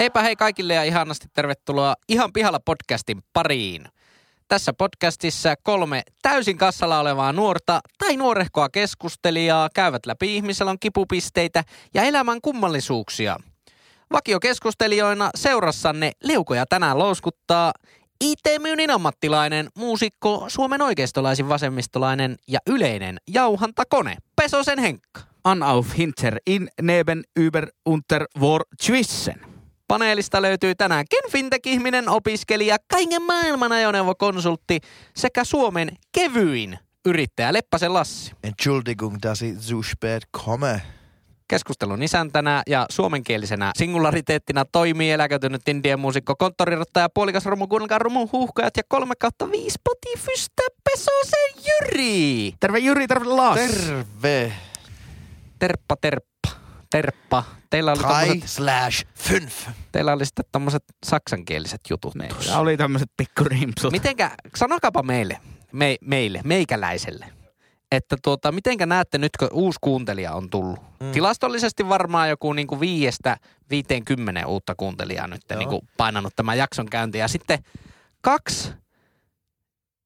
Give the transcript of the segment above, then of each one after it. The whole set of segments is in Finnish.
Heipä hei kaikille ja ihanasti tervetuloa Ihan pihalla podcastin pariin. Tässä podcastissa 3 täysin kassalla olevaa nuorta tai nuorehkoa keskustelijaa käyvät läpi ihmiselon kipupisteitä ja elämän kummallisuuksia. Vakiokeskustelijoina seurassanne leukoja tänään louskuttaa IT-myynnin ammattilainen, muusikko, Suomen oikeistolaisin vasemmistolainen ja yleinen jauhantakone, Pesosen Henk. An auf hinter in neben über unter vor Zwissen. Paneelista löytyy tänäänkin fintech-ihminen, opiskelija, kaiken maailman ajoneuvokonsultti sekä Suomen kevyin yrittäjä Leppäsen Lassi. Entschuldigung, dass ich zu spät komme. Keskustelun isäntänä ja suomenkielisenä singulariteettina toimii eläköitynyt indien muusikko, konttorirottaja, puolikas romu, kuunnelkaan romun huuhkajat ja 3/5 potifystä Pesosen Juri. Terve Juri, terve Las. Terve. Terppa. Teillä oli 3/5. Teillä oli sitten tommoset saksankieliset jutut. Meillä oli tämmöset pikkurimpsut. Mitenkä, sanokapa meille, meikäläiselle, että mitenkä näette nyt, kun uusi kuuntelija on tullut? Tilastollisesti varmaan joku 5-50 uutta kuuntelijaa nyt niinku painanut tämän jakson käyntiin. Ja sitten 2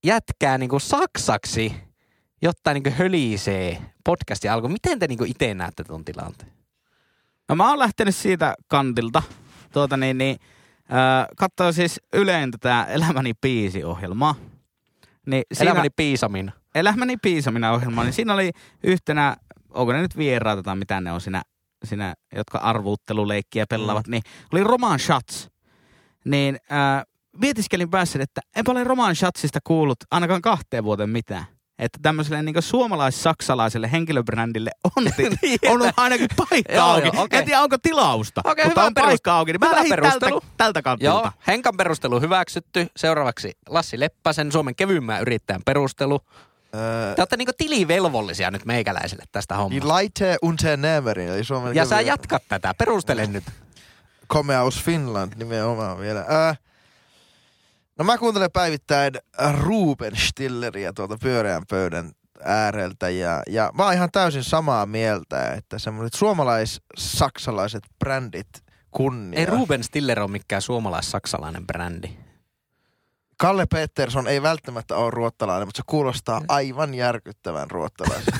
jätkää niinku saksaksi, jotta niinku hölisee podcastin alku. Miten te niinku itse näette ton tilanteen? No mä oon lähtenyt siitä kantilta, kattoo siis Yleen tätä Elämäni biisi-ohjelmaa. Niin Elämäni biisamina-ohjelmaa, niin siinä oli yhtenä, onko ne nyt vieraita tai mitä ne on siinä jotka arvuutteluleikkiä pelaavat, niin oli Roman Schatz. Niin mietiskelin päässä, että enpä ole Roman Schatzista kuullut ainakaan 2 vuoteen mitään. Että tämmöiselle niin suomalais-saksalaiselle henkilöbrändille on ainakin paikka auki. Okay. En tiedä, onko tilausta, mutta on paikka auki. Niin mä lähdin tältä kantilta. Joo, Henkan perustelu hyväksytty. Seuraavaksi Lassi Leppäsen, Suomen kevyimmän yrittäjän perustelu. Te olette niin tilivelvollisia nyt meikäläiselle tästä hommasta. Laite Unternehmerin, eli Suomen kevyimmän. Ja sä jatkat tätä, perustele nyt. Come aus Finland nimenomaan vielä. No mä kuuntelen päivittäin Ruben Stilleria tuolta pyöreän pöydän ääreltä ja mä oon ihan täysin samaa mieltä, että semmoiset suomalais-saksalaiset brändit kunnia. Ei Ruben Stiller ole mikään suomalais-saksalainen brändi. Kalle Peterson ei välttämättä ole ruottalainen, mutta se kuulostaa aivan järkyttävän ruottalaiselta.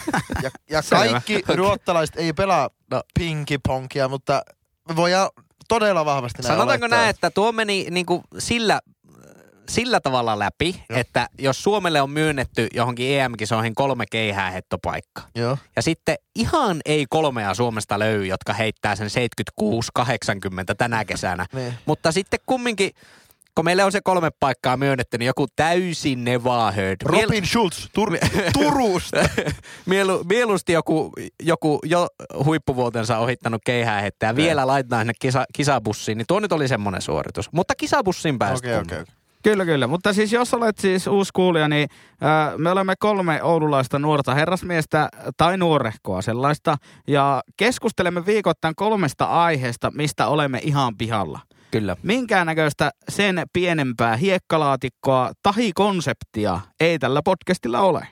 Ja kaikki ruottalaiset ei pelaa pinkiponkia, mutta voidaan todella vahvasti näin laittaa. Sanotaanko näin, että tuo meni niinku sillä tavalla läpi, että jos Suomelle on myönnetty johonkin EM-kisoihin 3 keihää heittopaikkaa. Ja sitten ihan ei 3 Suomesta löydy, jotka heittää sen 76-80 tänä kesänä. Mutta sitten kumminkin, kun meillä on se 3 paikkaa myönnetty, niin joku täysin nevaahöd. Robin Schultz, Turusta. Mieluusti joku jo huippuvuotensa ohittanut keihääheittäjä. Vielä laitetaan sinne kisabussiin, niin tuo nyt oli semmoinen suoritus. Mutta kisabussiin päästä. Okay. Kyllä. Mutta siis jos olet siis uusi kuulija, niin me olemme 3 oululaista nuorta herrasmiestä tai nuorehkoa sellaista. Ja keskustelemme viikoittain 3 aiheesta, mistä olemme ihan pihalla. Kyllä. Minkäännäköistä sen pienempää hiekkalaatikkoa tahi konseptia ei tällä podcastilla ole.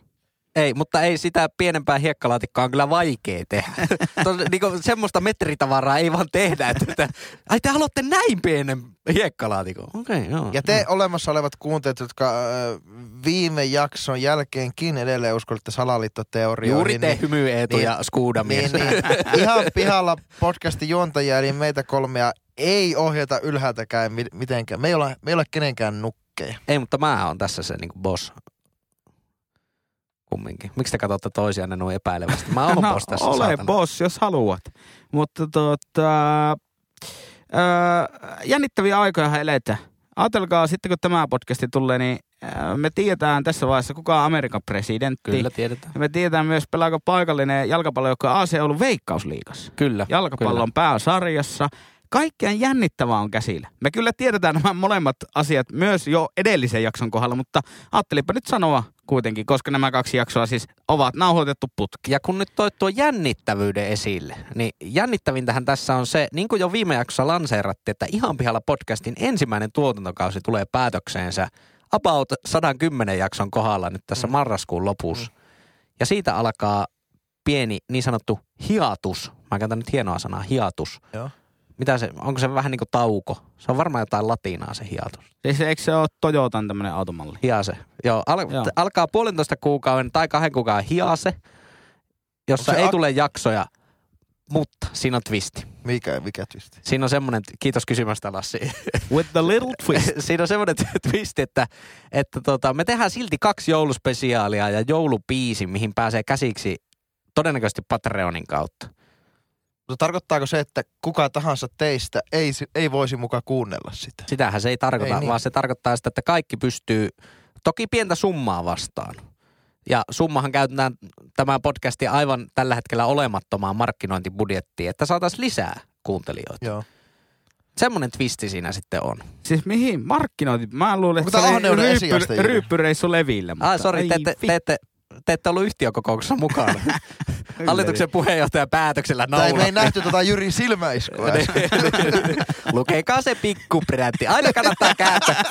Ei, mutta ei sitä pienempää hiekkalaatikkoa on kyllä vaikea tehdä. Niin semmoista metritavaraa ei vaan tehdä, että ai te haluatte näin pienen hiekkalaatikon. Okay, joo. Ja te olemassa olevat kuunteet, jotka viime jakson jälkeenkin edelleen uskoitte salaliittoteorioihin. Juuri te Hymy, Eetu ja Skuudamies. Niin, ihan pihalla podcastin juontajia, eli meitä 3 ei ohjata ylhäältäkään mitenkään. Me ei ole kenenkään nukkeja. Ei, mutta mä oon tässä se niinku boss. Kumminkin. Miksi te katsotte toisianne noin epäilevästi? Mä oon boss tässä. Ole boss, jos haluat. Mutta jännittäviä aikoja eletään. Ajatelkaa sitten, kun tämä podcasti tulee, niin me tiedetään tässä vaiheessa, kuka on Amerikan presidentti. Kyllä tiedetään. Me tiedetään myös, pelaako paikallinen jalkapallojoukkue AC Oulu Veikkausliigassa. Kyllä. Jalkapallon pääsarjassa. Kaikkein jännittävää on käsillä. Me kyllä tiedetään nämä molemmat asiat myös jo edellisen jakson kohdalla, mutta ajattelinpä nyt sanoa kuitenkin, koska nämä 2 jaksoa siis ovat nauhoitettu putki. Ja kun nyt toi tuo jännittävyyden esille, niin jännittävintähän tässä on se, niin kuin jo viime jaksossa lanseerattiin, että Ihan pihalla podcastin ensimmäinen tuotantokausi tulee päätökseensä about 110 jakson kohdalla nyt tässä marraskuun lopussa. Ja siitä alkaa pieni niin sanottu hiatus. Mä käytän nyt hienoa sanaa hiatus. Joo. Mitä se, onko se vähän niin kuin tauko? Se on varmaan jotain latinaa se hiatus. Siis eikö se ole Toyotan tämmöinen automalli? Hiase. Joo, joo. Alkaa 1,5 kuukauden tai 2 kuukauden hiase, jossa ei tule jaksoja, mutta siinä on twisti. Mikä twisti? Siinä on semmoinen, kiitos kysymästä Lassi. With the little twist. Siinä on semmoinen twisti, että me tehdään silti 2 jouluspesiaalia ja joulubiisi, mihin pääsee käsiksi todennäköisesti Patreonin kautta. Mutta tarkoittaako se, että kuka tahansa teistä ei voisi muka kuunnella sitä? Sitähän se ei tarkoita, ei niin. Vaan se tarkoittaa sitä, että kaikki pystyy, toki pientä summaa vastaan. Ja summahan käytetään tämän podcastin aivan tällä hetkellä olemattomaan markkinointibudjettiin, että saataisiin lisää kuuntelijoita. Joo. Semmoinen twisti siinä sitten on. Siis mihin markkinointi? Mä luulen, että se oli ryyppyreissu Leville. Mutta sori, te ette ollut yhtiökokouksessa mukana. Hallituksen puheenjohtajan päätöksellä naulatti. Tai me ei nähty tota Jyrin silmäiskua. Lukekaa se pikkuprätti. Aina kannattaa kääntää.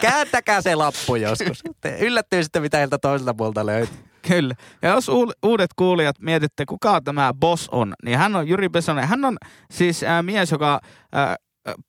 Kääntäkää se lappu joskus. Te yllättyy sitten, mitä heiltä toiselta puolta löytyy. Kyllä. Ja jos uudet kuulijat mietitte, kuka tämä boss on, niin hän on Juri Pesonen. Hän on siis mies, joka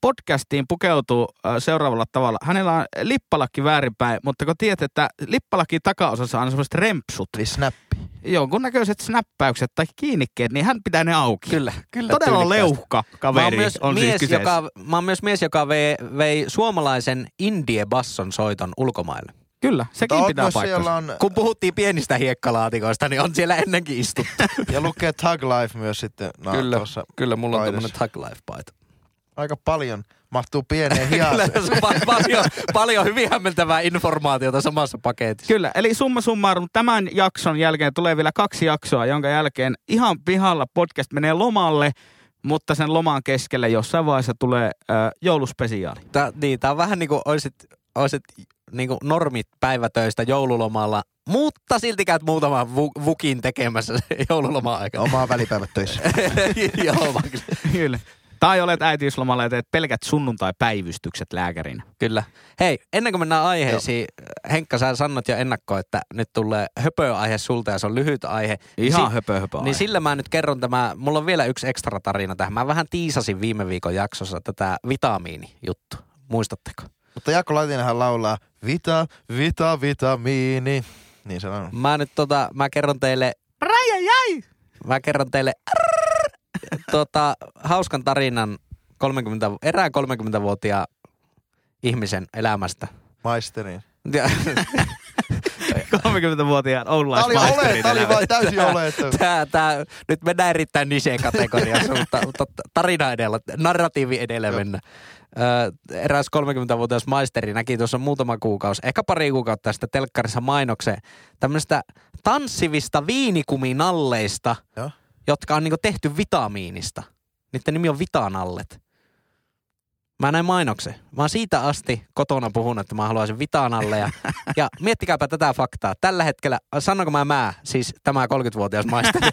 podcastiin pukeutuu seuraavalla tavalla. Hänellä on lippalakki väärinpäin, mutta kun tiedät, että lippalakin takaosassa on semmoiset rempsut. Eli snappi. Jonkun näköiset snappäykset tai kiinnikkeet, niin hän pitää ne auki. Kyllä. Todella leuhka kaveri on siis kyseessä. Mä oon myös mies, joka vei suomalaisen indie-basson soiton ulkomaille. Kyllä, sekin pitää paikkansa. Kun puhuttiin pienistä hiekkalaatikoista, niin on siellä ennenkin istuttu. Ja lukee Thug Life myös sitten. No, kyllä, mulla on tämmöinen Thug Life-paita. Aika paljon mahtuu pieneen hiaseen. paljon hyvin hämmentävää informaatiota samassa paketissa. Kyllä, eli summa summarum tämän jakson jälkeen tulee vielä 2 jaksoa, jonka jälkeen ihan pihalla podcast menee lomalle, mutta sen loman keskellä jossain vaiheessa tulee jouluspesiaali. Tää on vähän niin kuin olisit niin kuin normit päivätöistä joululomalla, mutta silti käyt muutaman vukin tekemässä joululomaa-aikana. Omaa välipäivät töissä. Joo, kyllä. Tai olet äitiyslomalla ja teet pelkät sunnuntai-päivystykset lääkärinä. Kyllä. Hei, ennen kuin mennään aiheisiin, Henkka, sä sanot jo ennakkoon, että nyt tulee höpöaihe sulta ja se on lyhyt aihe. Ihan höpö-höpö-aihe. Niin sillä mä nyt kerron tämä, mulla on vielä yksi ekstra tarina tähän. Mä vähän tiisasin viime viikon jaksossa tätä vitamiinijuttu. Muistatteko? Mutta Jaakko Laitinenhan laulaa vitamiini. Niin se on. Mä nyt mä kerron teille... Mä kerron teille... hauskan tarinan erään 30-vuotiaan ihmisen elämästä. Maisteriin. 30-vuotiaan oululaismaisterin. Tämä oli vain täysin oleettava. Nyt mennään erittäin nisee-kategoriassa, mutta tarina edellä, narratiivi edellä mennään. Eräs 30-vuotias maisteri näki tuossa muutama kuukausi, ehkä pari kuukautta sitten telkkarissa mainoksen tämmöistä tanssivista viinikuminalleista, jotka on niinku tehty vitamiinista. Niiden nimi on Vita-nallet. Mä näin mainoksen. Mä oon siitä asti kotona puhunut, että mä haluaisin Vita-nalleja. Ja miettikääpä tätä faktaa. Tällä hetkellä, sanonko mä siis tämä 30-vuotias maisteri.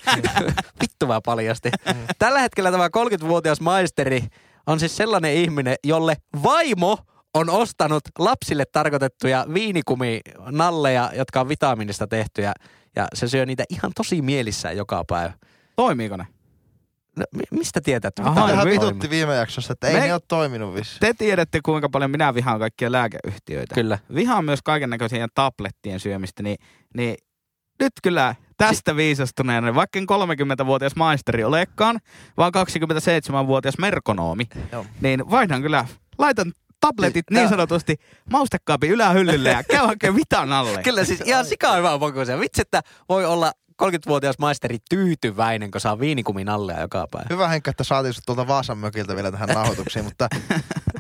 Vittu mä paljasti. Tällä hetkellä tämä 30-vuotias maisteri on siis sellainen ihminen, jolle vaimo on ostanut lapsille tarkoitettuja viinikuminalleja, jotka on vitamiinista tehtyjä. Ja se syö niitä ihan tosi mielissään joka päivä. Toimiiko ne? No, mistä tiedät? Tähän vitutti viime jaksossa, että ei ne ole toiminut vissiin. Te tiedätte, kuinka paljon minä vihaan kaikkia lääkeyhtiöitä. Kyllä. Vihaan myös kaiken näköisiä tablettien syömistä, niin nyt kyllä tästä viisastuneena, vaikka 30-vuotias maisteri olekaan, vaan 27-vuotias merkonoomi, niin vaihdan kyllä, laitan tabletit niin sanotusti maustekaapi ylähyllylle ja käy hakemaan Vita-nalleja. Kyllä siis ihan sikaa hyvää makuisia. Vitsi, että voi olla... 30-vuotias maisteri tyytyväinen, kun saa viinikuminalleja joka päivä. Hyvä Henkka, että saatiin sut tuolta Vaasan mökiltä vielä tähän nauhoituksiin,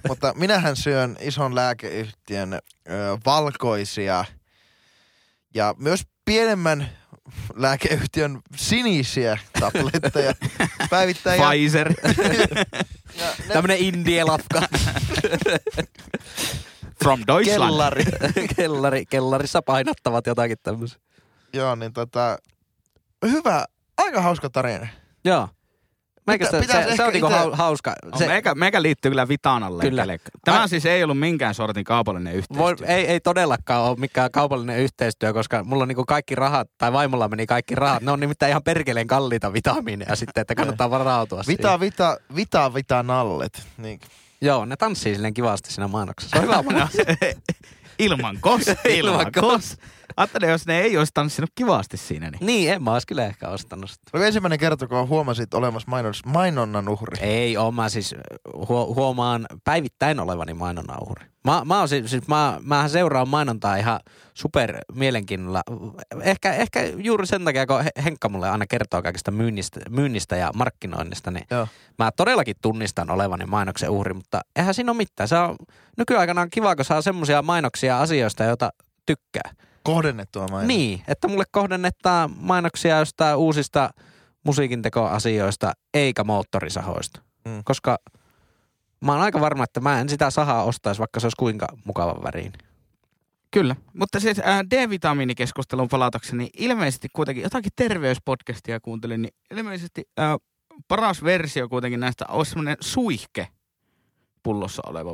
mutta minähän syön ison lääkeyhtiön valkoisia ja myös pienemmän lääkeyhtiön sinisiä tabletteja päivittäin. Pfizer. Tämmönen indielafka. From Deutschland. Kellarissa painattavat jotakin tämmöisiä. Joo, niin hyvä, aika hauska tarina. Joo. Se on niinku hauska. Meikä liittyy kyllä Vita-nalle. Tämä siis ei ollut minkään sortin kaupallinen yhteistyö. Ei todellakaan ole mikään kaupallinen yhteistyö, koska mulla on niinku kaikki rahat, tai vaimolla meni kaikki rahat. Ne on nimittäin ihan perkeleen kalliita vitamiineja sitten, että kannattaa varautua siihen. Vita-nallet. Niin. Joo, ne tanssii silleen kivasti siinä mainoksessa. Se on hyvä. Ilman kos. Ajattelen, jos ne ei olisi tanssinut kivasti siinä. Niin, en mä olisi kyllä ehkä ostanut sitä. Oliko ensimmäinen kerta, kun huomasit olemassa mainonnan uhri? Ei oo, mä siis huomaan päivittäin olevani mainonnan uhri. Mähän seuraan mainontaa ihan super mielenkiinnolla. Ehkä juuri sen takia, kun Henkka mulle aina kertoo kaikista myynnistä ja markkinoinnista, niin joo. Mä todellakin tunnistan olevani mainoksen uhri, mutta eihän siinä ole mitään. Se on nykyaikana on kiva, kun saa semmoisia mainoksia asioista, joita tykkää. Kohdennettua mainoksia. Niin, että mulle kohdennetaan mainoksia jostain uusista musiikintekoasioista eikä moottorisahoista. Mm. Koska mä oon aika varma, että mä en sitä sahaa ostaisi, vaikka se olisi kuinka mukavan väriin. Kyllä, mutta siis D-vitamiinikeskusteluun palatakseni ilmeisesti kuitenkin, jotakin terveyspodcastia kuuntelin, niin ilmeisesti paras versio kuitenkin näistä olisi semmoinen suihke. Pullossa oleva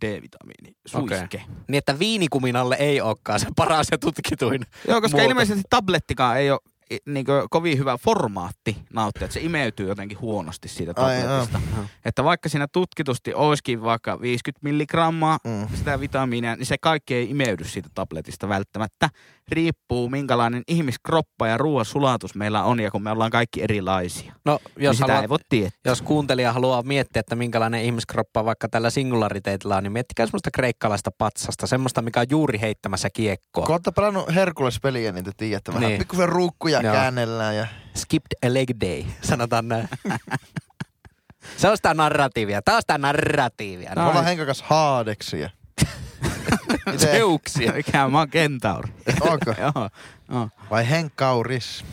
D-vitamiini, suihke. Okay. Niin, että viinikuminalle ei olekaan se paras ja tutkituin. Joo, koska ilmeisesti tablettikaan ei ole niin kovin hyvä formaatti nauttia, että se imeytyy jotenkin huonosti siitä tabletista. Että vaikka siinä tutkitusti olisikin vaikka 50 milligrammaa sitä vitamiinia, niin se kaikki ei imeydy siitä tabletista välttämättä. Riippuu minkälainen ihmiskroppa ja ruoasulatus meillä on ja kun me ollaan kaikki erilaisia. No, jos, niin jos kuuntelija haluaa miettiä, että minkälainen ihmiskroppa vaikka tällä singulariteetillä on, niin miettikää semmoista kreikkalaista patsasta, semmoista mikä on juuri heittämässä kiekkoa. Kun olette pelannut Herkules-peliä, niin te tiedätte vähän. Niin. Pikkusen ruukkuja käännellään ja... Skipped a leg day, sanotaan näin. Se on sitä narratiivia. Tämä on sitä narratiivia. Me ollaan Henkan kanssa haadeksia. Seuksia. Mikä mä oon kentauri. Onko? Joo. Vai Henkkauris?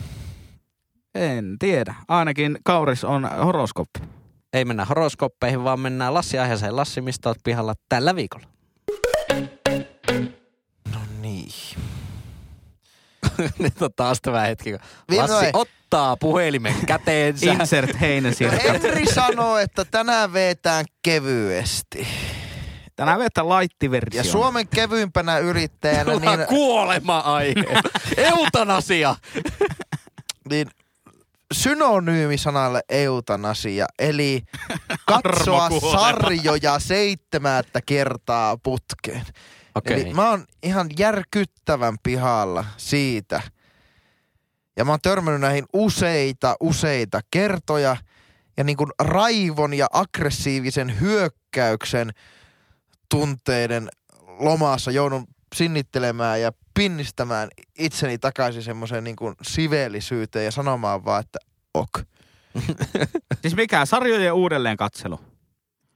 En tiedä. Ainakin Kauris on horoskooppi. Ei mennä horoskooppeihin, vaan mennään Lassi-aiheeseen. Lassi, mistä oot pihalla tällä viikolla? No niin. Nyt on taas tämä hetki, kun Lassi ottaa puhelimen käteensä. Insert heinäsirkka. Henri sanoo, että tänään vetään kevyesti. Tänään vetää light-versio. Ja Suomen kevyimpänä yrittäjänä... Niin... kuolema-aihe. Eutanasia. Niin synonyymi sanalle eutanasia, eli katsoa sarjoja 7 kertaa putkeen. Okay. Eli mä oon ihan järkyttävän pihalla siitä. Ja mä oon törmännyt näihin useita kertoja. Ja niin kuin raivon ja aggressiivisen hyökkäyksen... tunteiden lomassa joudun sinnittelemään ja pinnistämään itseni takaisin semmoiseen niin kuin siveellisyyteen ja sanomaan vaan, että ok. Siis mikä? Sarjojen uudelleen katselu?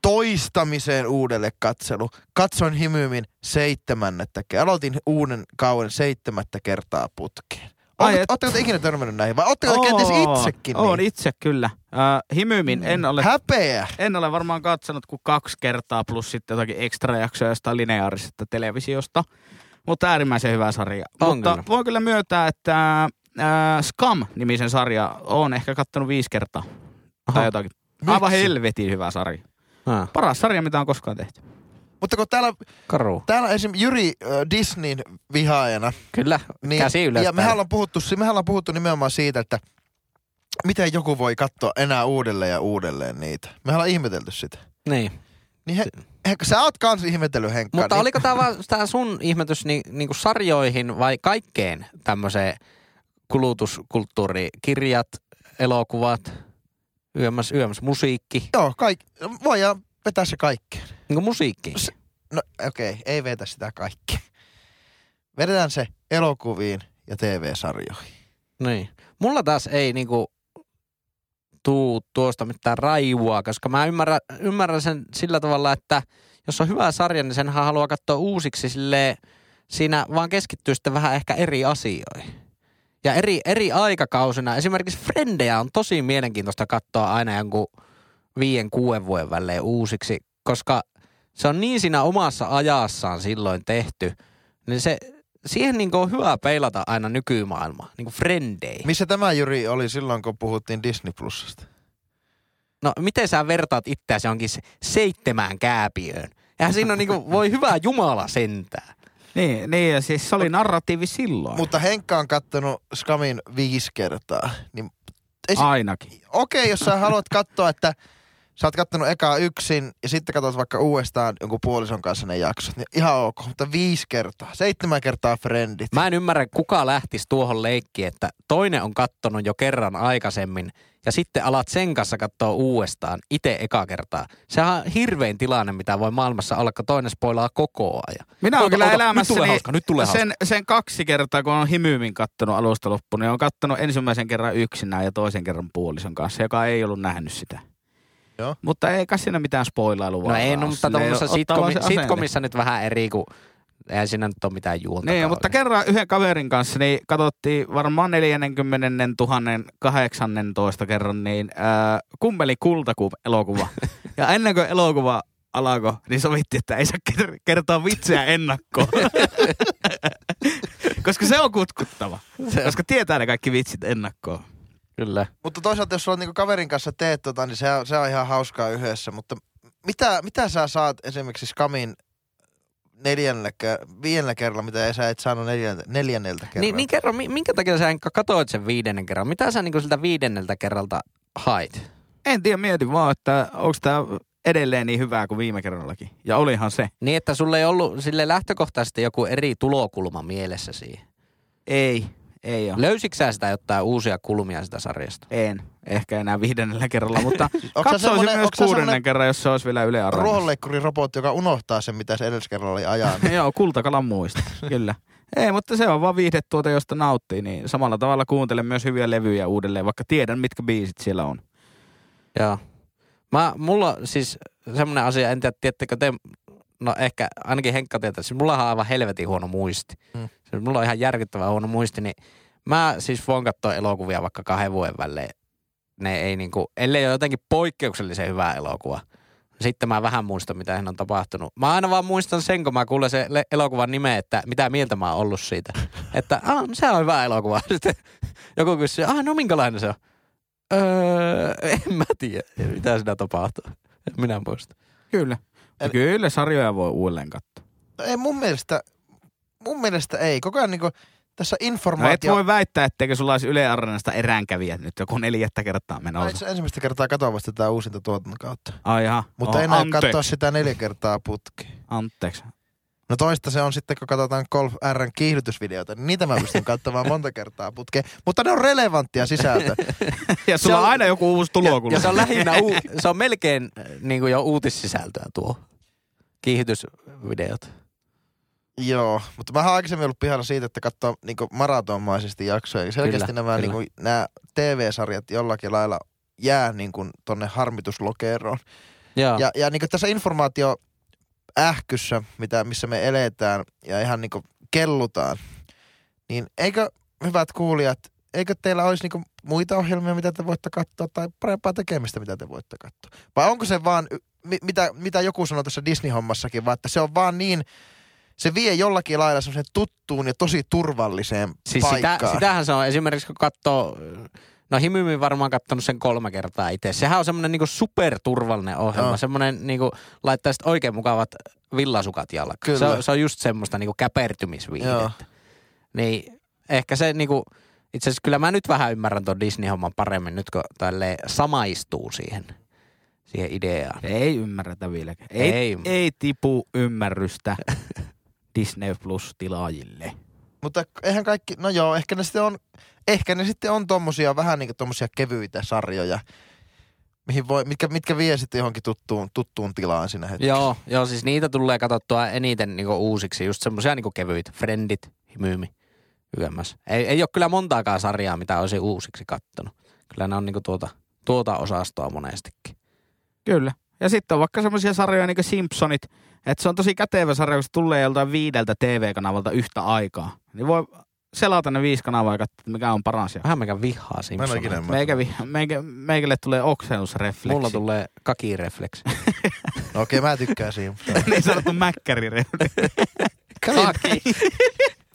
Toistamiseen uudelle katselu. Katsoin Himymin 7. Aloitin uuden kauden 7 kertaa putkeen. Oletteko te ikinä törmännyt näihin? Vai oletteko te kenties itsekin? Oon niin? Itse kyllä. Himymin en ole... Häpeä! En ole varmaan katsonut kuin 2 kertaa plus sitten jotakin ekstra jaksoja jostain lineaarisesta televisiosta. Mutta äärimmäisen hyvä sarja. Mutta voin kyllä myöntää, että Scum-nimisen sarja oon ehkä kattonut 5 kertaa. Tai jotakin. Aivan helvetin hyvä sarja. Paras sarja, mitä on koskaan tehty. Mutta kun täällä esimerkiksi Juri Disneyn vihaajana. Kyllä, niin, käsi ylöspäin. Ja mehän ollaan puhuttu nimenomaan siitä, että miten joku voi katsoa enää uudelleen ja uudelleen niitä. Mehän ollaan ihmetelty sitä. Niin sä oot kans ihmetellyt, Henkka. Mutta niin. Oliko tää sun ihmetys niinku sarjoihin vai kaikkeen tämmöiseen kulutuskulttuuriin? Kirjat, elokuvat, yömmäs musiikki? Joo, voidaan vetää se kaikkeen. Niinku musiikkiin? No okei, ei vetä sitä kaikkea. Vedetään se elokuviin ja TV-sarjoihin. Niin. Mulla taas ei niinku tuu tuosta mitään raivua, koska mä ymmärrän sen sillä tavalla, että jos on hyvä sarja, niin senhän haluaa katsoa uusiksi silleen, siinä vaan keskittyy sitten vähän ehkä eri asioihin. Ja eri aikakausina. Esimerkiksi Friendejä on tosi mielenkiintoista katsoa aina jonkun 5-6 vuoden välein uusiksi, koska se on niin siinä omassa ajassaan silloin tehty, niin siihen niin kuin on hyvä peilata aina nykymaailmaa, niin kuin Frendei. Missä tämä Juri oli silloin, kun puhuttiin Disney Plusasta? No, miten sä vertaat itseäsi onkin 7 kääpiöön? Ja siinä on niinku, voi hyvää Jumala sentää. Niin, ja siis se oli narratiivi silloin. Mutta Henkka on kattonut Scumin 5 kertaa. Niin ainakin. Okei, jos sä haluat katsoa, että sä oot kattonut ekaa yksin ja sitten katsot vaikka uudestaan jonkun puolison kanssa ne jaksot. Niin ihan ok, mutta 5 kertaa, 7 kertaa Friendit. Mä en ymmärrä, kuka lähtisi tuohon leikkiin, että toinen on kattonut jo kerran aikaisemmin ja sitten alat sen kanssa katsoa uudestaan itse ekaa kertaa. Sehän on hirvein tilanne, mitä voi maailmassa olla, kun toinen spoilaa koko ajan. Minä olen kyllä elämässäni sen 2 kertaa, kun on Himymin kattonut alusta loppuun, niin on kattonut ensimmäisen kerran yksinään ja toisen kerran puolison kanssa, joka ei ollut nähnyt sitä. Joo. Mutta ei kai siinä mitään spoilailua. No ei, no, mutta tuollaisessa sitcomissa nyt vähän eri, kun eihän siinä nyt ole mitään juonta. Niin, mutta kerran yhden kaverin kanssa, niin katsottiin varmaan 40 018 kerran, niin Kummeli Kultakuva-elokuva. Ja ennen kuin elokuva alkoi, niin sovittiin, että ei saa kertoa vitseä ennakkoon. Koska se on kutkuttava. Koska tietää ne kaikki vitsit ennakkoon. Kyllä. Mutta toisaalta, jos sulla niinku kaverin kanssa teet tota, niin se on ihan hauskaa yhdessä. Mutta mitä sä saat esimerkiksi Scumin 5 kerralla, mitä sä et saanut 4 kerralla? Niin kerro, minkä takia sä katsoit sen 5 kerran? Mitä sä niinku siltä 5 kerralta hait? En tiedä, mietin vaan, että onko tää edelleen niin hyvää kuin viime kerrallakin. Ja olihan se. Niin, että sulla ei ollut sille lähtökohtaisesti joku eri tulokulma mielessä siihen? Ei ole. Löysitkö sä sitä jotain uusia kulmia sitä sarjasta? En. Ehkä enää 5 kerralla, mutta katsoisin myös 6 kerran, jos se olisi vielä Yle Areenassa. Ruohonleikkurirobotti, joka unohtaa sen, mitä se edellisellä kerralla oli ajaa. Joo, kultakalan muista, kyllä. Ei, mutta se on vaan viihdetuote, josta nauttii, niin samalla tavalla kuuntelen myös hyviä levyjä uudelleen, vaikka tiedän, mitkä biisit siellä on. Joo. Mulla siis semmoinen asia, en tiedä, tiedättekö te... No ehkä ainakin Henkka tietää, siis mullahan on aivan helvetin huono muisti. Siis mulla on ihan järkyttävän huono muisti, niin mä siis voin katsoa elokuvia vaikka 2 vuoden välein. Ne ei niinku, ellei ole jotenkin poikkeuksellisen hyvää elokuvaa. Sitten mä vähän muistan, mitä hän on tapahtunut. Mä aina vaan muistan sen, kun mä kuulen se elokuvan nimeä, että mitä mieltä mä oon ollut siitä. Että no, se on hyvä elokuva. Sitten joku kysyy, no minkälainen se on? En mä tiedä, mitä siinä tapahtuu. Minä muistan. Kyllä. Kyllä sarjoja voi uudelleen katsoa. Ei mun mielestä ei. Koko ajan niinku tässä informaatio... No et voi väittää, etteikö sulla olisi Yle Areenasta eräänkävijät nyt joku 4 kertaa menossa. No, se ensimmäistä kertaa katsoa vasta tätä uusinta tuotannon kautta. Ai jaha. Mutta enää katsoa sitä 4 kertaa putki. Anteeksi. No toista se on sitten, kun katsotaan Golf R:n kiihdytysvideoita, niin niitä mä pystyn katsomaan monta kertaa putkeen. Mutta ne on relevanttia sisältöä. Ja sulla on aina joku uusi tulokulma. Ja se on lähinnä, se on melkein niin kuin jo uutissisältöä tuo, kiihdytysvideot. Joo, mutta mä oon aikaisemmin ollut pihalla siitä, että katsoo niin kuin maratonmaisesti jaksoja. Selkeästi kyllä, nämä, kyllä. Niin kuin, nämä TV-sarjat jollakin lailla jää niin kuin tonne harmituslokeroon. Joo. Ja niin kuin tässä informaatio... ähkyssä, missä me eletään ja ihan niinku kellutaan, niin eikö, hyvät kuulijat, eikö teillä olisi niinku muita ohjelmia, mitä te voitte katsoa, tai parempaa tekemistä, mitä te voitte katsoa? Vai onko se vaan, mitä joku sanoi tässä Disney-hommassakin, vaan että se on vaan niin, se vie jollakin lailla semmoisen tuttuun ja tosi turvalliseen siis paikkaan. Siis sitähän se on, esimerkiksi kun katsoo... No Himyimi varmaan kattonut sen 3 kertaa itse. Sehän on semmoinen niinku superturvallinen ohjelma. No. Semmoinen niinku laittaisit oikein mukavat villasukat jalkaan. Se on just semmoista niinku käpertymisviihdettä. Niin ehkä se niinku, itse asiassa kyllä mä nyt vähän ymmärrän ton Disney-homman paremmin nyt, kun tälleen samaistuu siihen ideaan. Ei ymmärretä vieläkään. Ei tipu ymmärrystä Disney Plus -tilaajille. Mutta eihän kaikki, no joo, ehkä ne sitten on tommosia vähän niinku tommosia kevyitä sarjoja, mitkä vie sitten johonkin tuttuun tilaan siinä hetkessä. Joo, siis niitä tulee katsottua eniten niinku uusiksi, just semmosia niinku kevyitä, Friendit, Himyimi, YMS. Ei ole kyllä montaakaan sarjaa, mitä olisi uusiksi kattonut. Kyllä ne on niinku tuota osastoa monestikin. Kyllä. Ja sitten on vaikka semmoisia sarjoja niinku Simpsonit, että se on tosi kätevä sarja, kun se tulee joltain 5 TV-kanavalta yhtä aikaa. Niin voi selata ne 5 kanavaa ja katsoa, mikä on paras. Vähän meikä vihaa Simpsoneita. Meikälle tulee oksennusrefleksi. Mulla tulee kakirefleksi. Okei, mä tykkään Simpsoneita. Niin sanottu mäkkärirefleksi. Kaki.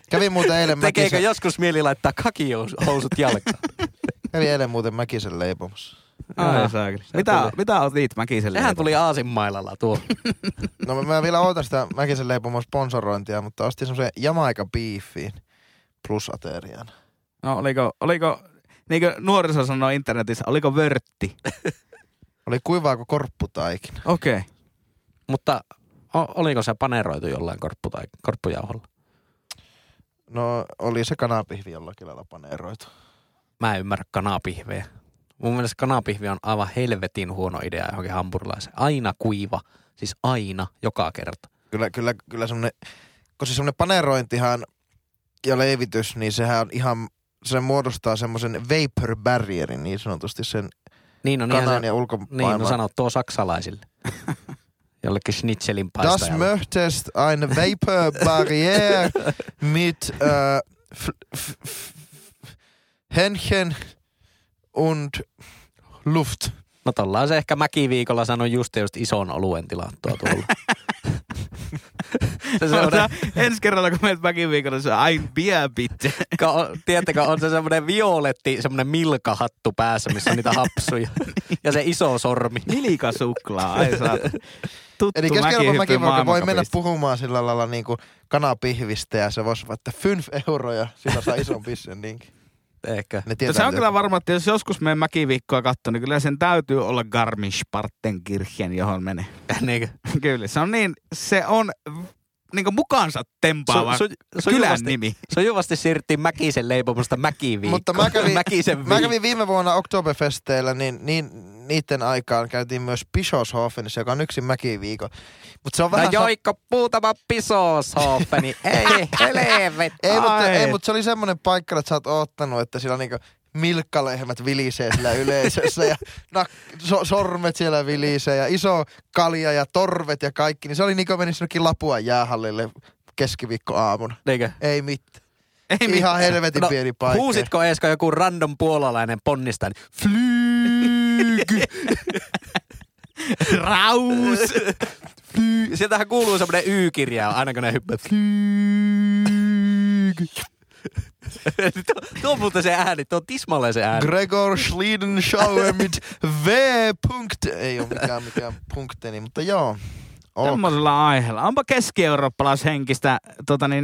Kävin muuten eilen Mäkisen. Tekeekö joskus mieli laittaa kakihousut jalkaan? Kävin eilen muuten Mäkisen leipomassa. Mitä oot niitä Mäkisen leipomaan? Sehän tuli aasinmailalla tuo. No mä vielä ootan sitä Mäkisen leipomaan sponsorointia, mutta ostin semmoisen Jamaika-biiffiin plusaterian. No oliko niin kuin nuoriso sanoo internetissä, oliko vörtti? Oli kuivaako korpputaikina. Okei. Okay. Mutta oliko se paneroitu jollain korppujauholla? No oli se kanapihvi jollakin lailla paneroitu. Mä en ymmärrä kanapihveä. Mun mielestä kanapihvi on aivan helvetin huono idea johonkin hampurilaiseen. Aina kuiva, siis aina, joka kerta. Kyllä semmonen, kun siis semmonen panerointihan ja leivitys, niin sehän on ihan, se muodostaa semmoisen vapor barrierin niin sanotusti sen niin on kanan ja ulkomaailman. Niin on sanottua saksalaisille. Jollekin schnitzelin paistajalle. Das möchtest eine vapor barriere mit Hähnchen und Luft. No tollaan se ehkä Mäkiviikolla sanon just ison oluen tilattua tuolla. Ensi kerralla, kun menet Mäkiviikolla, se on ein Bier bitte. Tiedättekö, on se semmoinen violetti, semmoinen milka-hattu päässä, missä on niitä hapsuja. Ja se iso sormi. Milkasuklaa, ai saa. Eli keskelman Mäkiviikolla voi mennä puhumaan sillä lailla niin kuin kanapihvistä ja se voisi sanoa, että 5 euroa, sillä saa ison pissen niinkin. Ehkä. Se on kyllä varma, että jos joskus meidän Mäkiviikkoa katsoo, niin kyllä sen täytyy olla Garmisch-Partenkirchen, johon menee. Niinkö? Kyllä, se on niinku mukaansa tempaava kylän nimi. Sujuvasti siirryttiin Mäkisen leipomusta Mäkiviikkoon. Mutta mä kävin viime vuonna Oktoberfesteillä, niin niiden aikaan käytiin myös Pischofenissa, joka on yksin Mäkiviikon. Mut se on vähän... joikko puutama Pischofeni, ei helvet. Ei, mutta se oli semmoinen paikka, että sä oot oottanut, että sillä niinku... Milkkalehmät vilisee sillä yleisössä ja sormet siellä vilisee ja iso kalja ja torvet ja kaikki. Niin se oli niin kuin meni sinnekin Lapua jäähallille keskiviikkoaamuna. Eikö? Ei mitään. Ihan helvetin pieni paikka. Huusitko Eesko joku random puolalainen ponnista? Niin Flyg! Raus! Flyg! Sieltähän kuuluu semmoinen Y-kirja, aina kun ne hyppät. Flyg! Tuo on muuten se ääni, tuo on tismalleen se ääni. Gregor Schlieden show mit V-punkt. Ei ole mikään punkteni, mutta joo. Tämmöisellä aiheella. Onpa keski-eurooppalaishenkistä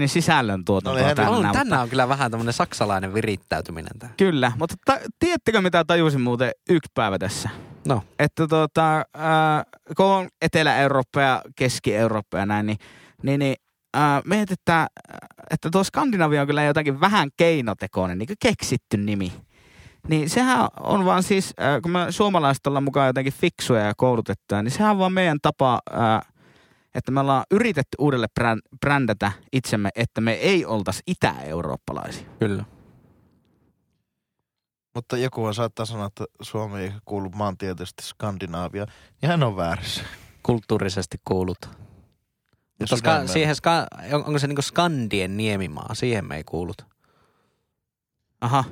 sisällöntuotantoa tänään. Tänään on kyllä vähän tämmöinen saksalainen virittäytyminen. Tää. Kyllä, mutta tiedättekö mitä tajusin muuten yksi päivä tässä? No. Että kun on Etelä-Eurooppa ja Keski-Eurooppa ja näin, niin mietitään, että tuo Skandinavia on kyllä jotakin vähän keinotekoinen, niin kuin keksitty nimi. Niin sehän on vaan siis, kun me suomalaiset ollaan mukaan jotenkin fiksuja ja koulutettuja, niin sehän on vaan meidän tapa, että me ollaan yritetty uudelleen brändätä itsemme, että me ei oltaisi itä-eurooppalaisia. Kyllä. Mutta joku saattaa sanoa, että Suomi ei kuulu maantieteellisesti Skandinaavia, niin hän on väärässä. Kulttuurisesti kuuluta. Onko se niinku Skandien niemimaa? Siihen me ei kuuluta. Aha.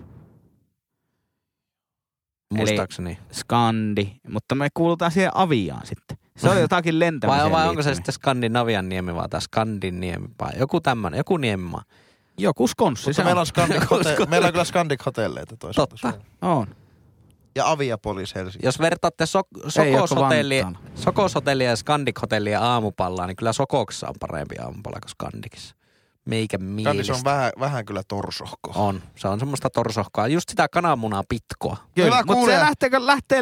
Muistaakseni. Eli Skandi, mutta me kuulutaan siihen Aviaan sitten. Se on jotakin lentämiseen vai onko se sitten Skandinavian niemimaa tai Skandin niemimaa? Joku tämmönen, joku niemimaa. Joku skonssi. Mutta meillä on kyllä Skandik-hotelleita toisaalta. Totta, on. Ja Aviapolis Helsinki. Jos vertaatte Sokoshotellia ja Skandik-hotellia aamupallaan, niin kyllä Sokoksessa on parempi aamupala kuin Skandikissa. Meikä mielestä. Skandissa on vähän kyllä torsohkoa. On. Se on semmoista torsohkoa. Just sitä kananmunaa pitkoa. Kyllä, mutta se lähtee,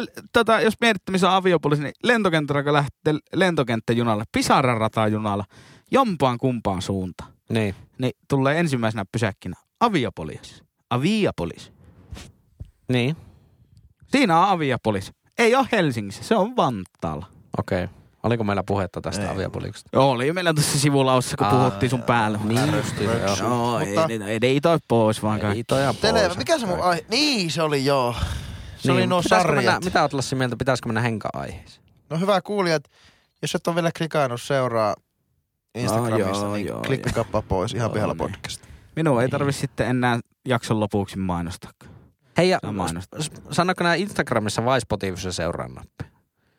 jos mietitte, missä on Aviopolis, niin lentokenttä lähtee lentokenttäjunalla, Pisaran ratajunalla, jompaan kumpaan suuntaan. Niin. Niin tulee ensimmäisenä pysäkkinä Aviapolis. Niin. Siinä on Aviapolis. Ei ole Helsingissä, se on Vantaalla. Okei. Oliko meillä puhetta tästä Aviapoliksesta? Joo, oli meillä tässä sivulaussa, kun puhuttiin sun päälle. Niin justiin, joo. Ei toi pois vaan kaikki. Mikä se mun aihe? Niin, se oli joo. Se oli nuo sarjat. Mitä oot Lassi mieltä, pitäisikö mennä Henka-aiheeseen? No hyvä kuulijat, jos et ole vielä klikannut seuraa Instagramissa, niin klikkappa pois ihan pihalla podcasta. Minun ei tarvitse sitten enää jakson lopuksi mainostakaan. Hei, ja sanotko nää Instagramissa vai Spotifyssä seuraa-nappi?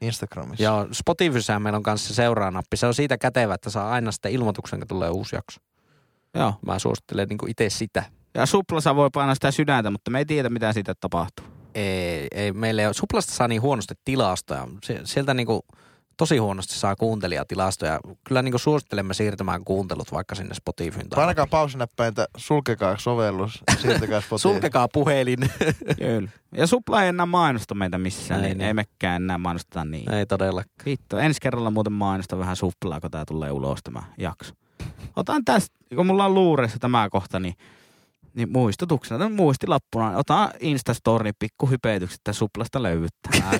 Instagramissa. Joo, Spotifyssä meillä on kanssa seuraa-nappi. Se on siitä kätevä, että saa aina sitten ilmoituksen, kun tulee uusi jakso. Joo. Mä suosittelen niinku itse sitä. Ja suplassa voi painaa sitä sydäntä, mutta me ei tiedä, mitä siitä tapahtuu. Ei, meillä ei ole. Suplasta saa niin huonosti tilastoja. Sieltä niin kuin tosi huonosti saa kuuntelijatilastoja. Kyllä niin kuin suosittelemme siirtämään kuuntelut vaikka sinne Spotifyn. Painakaa pausinäppäintä, sulkekaa sovellus, siirtäkää Spotify. Sulkekaa puhelin. Kyllä. Ja Supla ei enää mainosta meitä missään. Ei, niin. Ei mekään enää mainosteta niin. Ei todellakaan. Vittu, ensi kerralla muuten mainosta vähän Suplaa, kun tää tulee ulos tämä jakso. Otan tästä, kun mulla on luureissa tämä kohta, niin muistutuksena, tämän muistilappuna, otan Instastorin pikkuhypetykset, että Suplasta löyvyttää.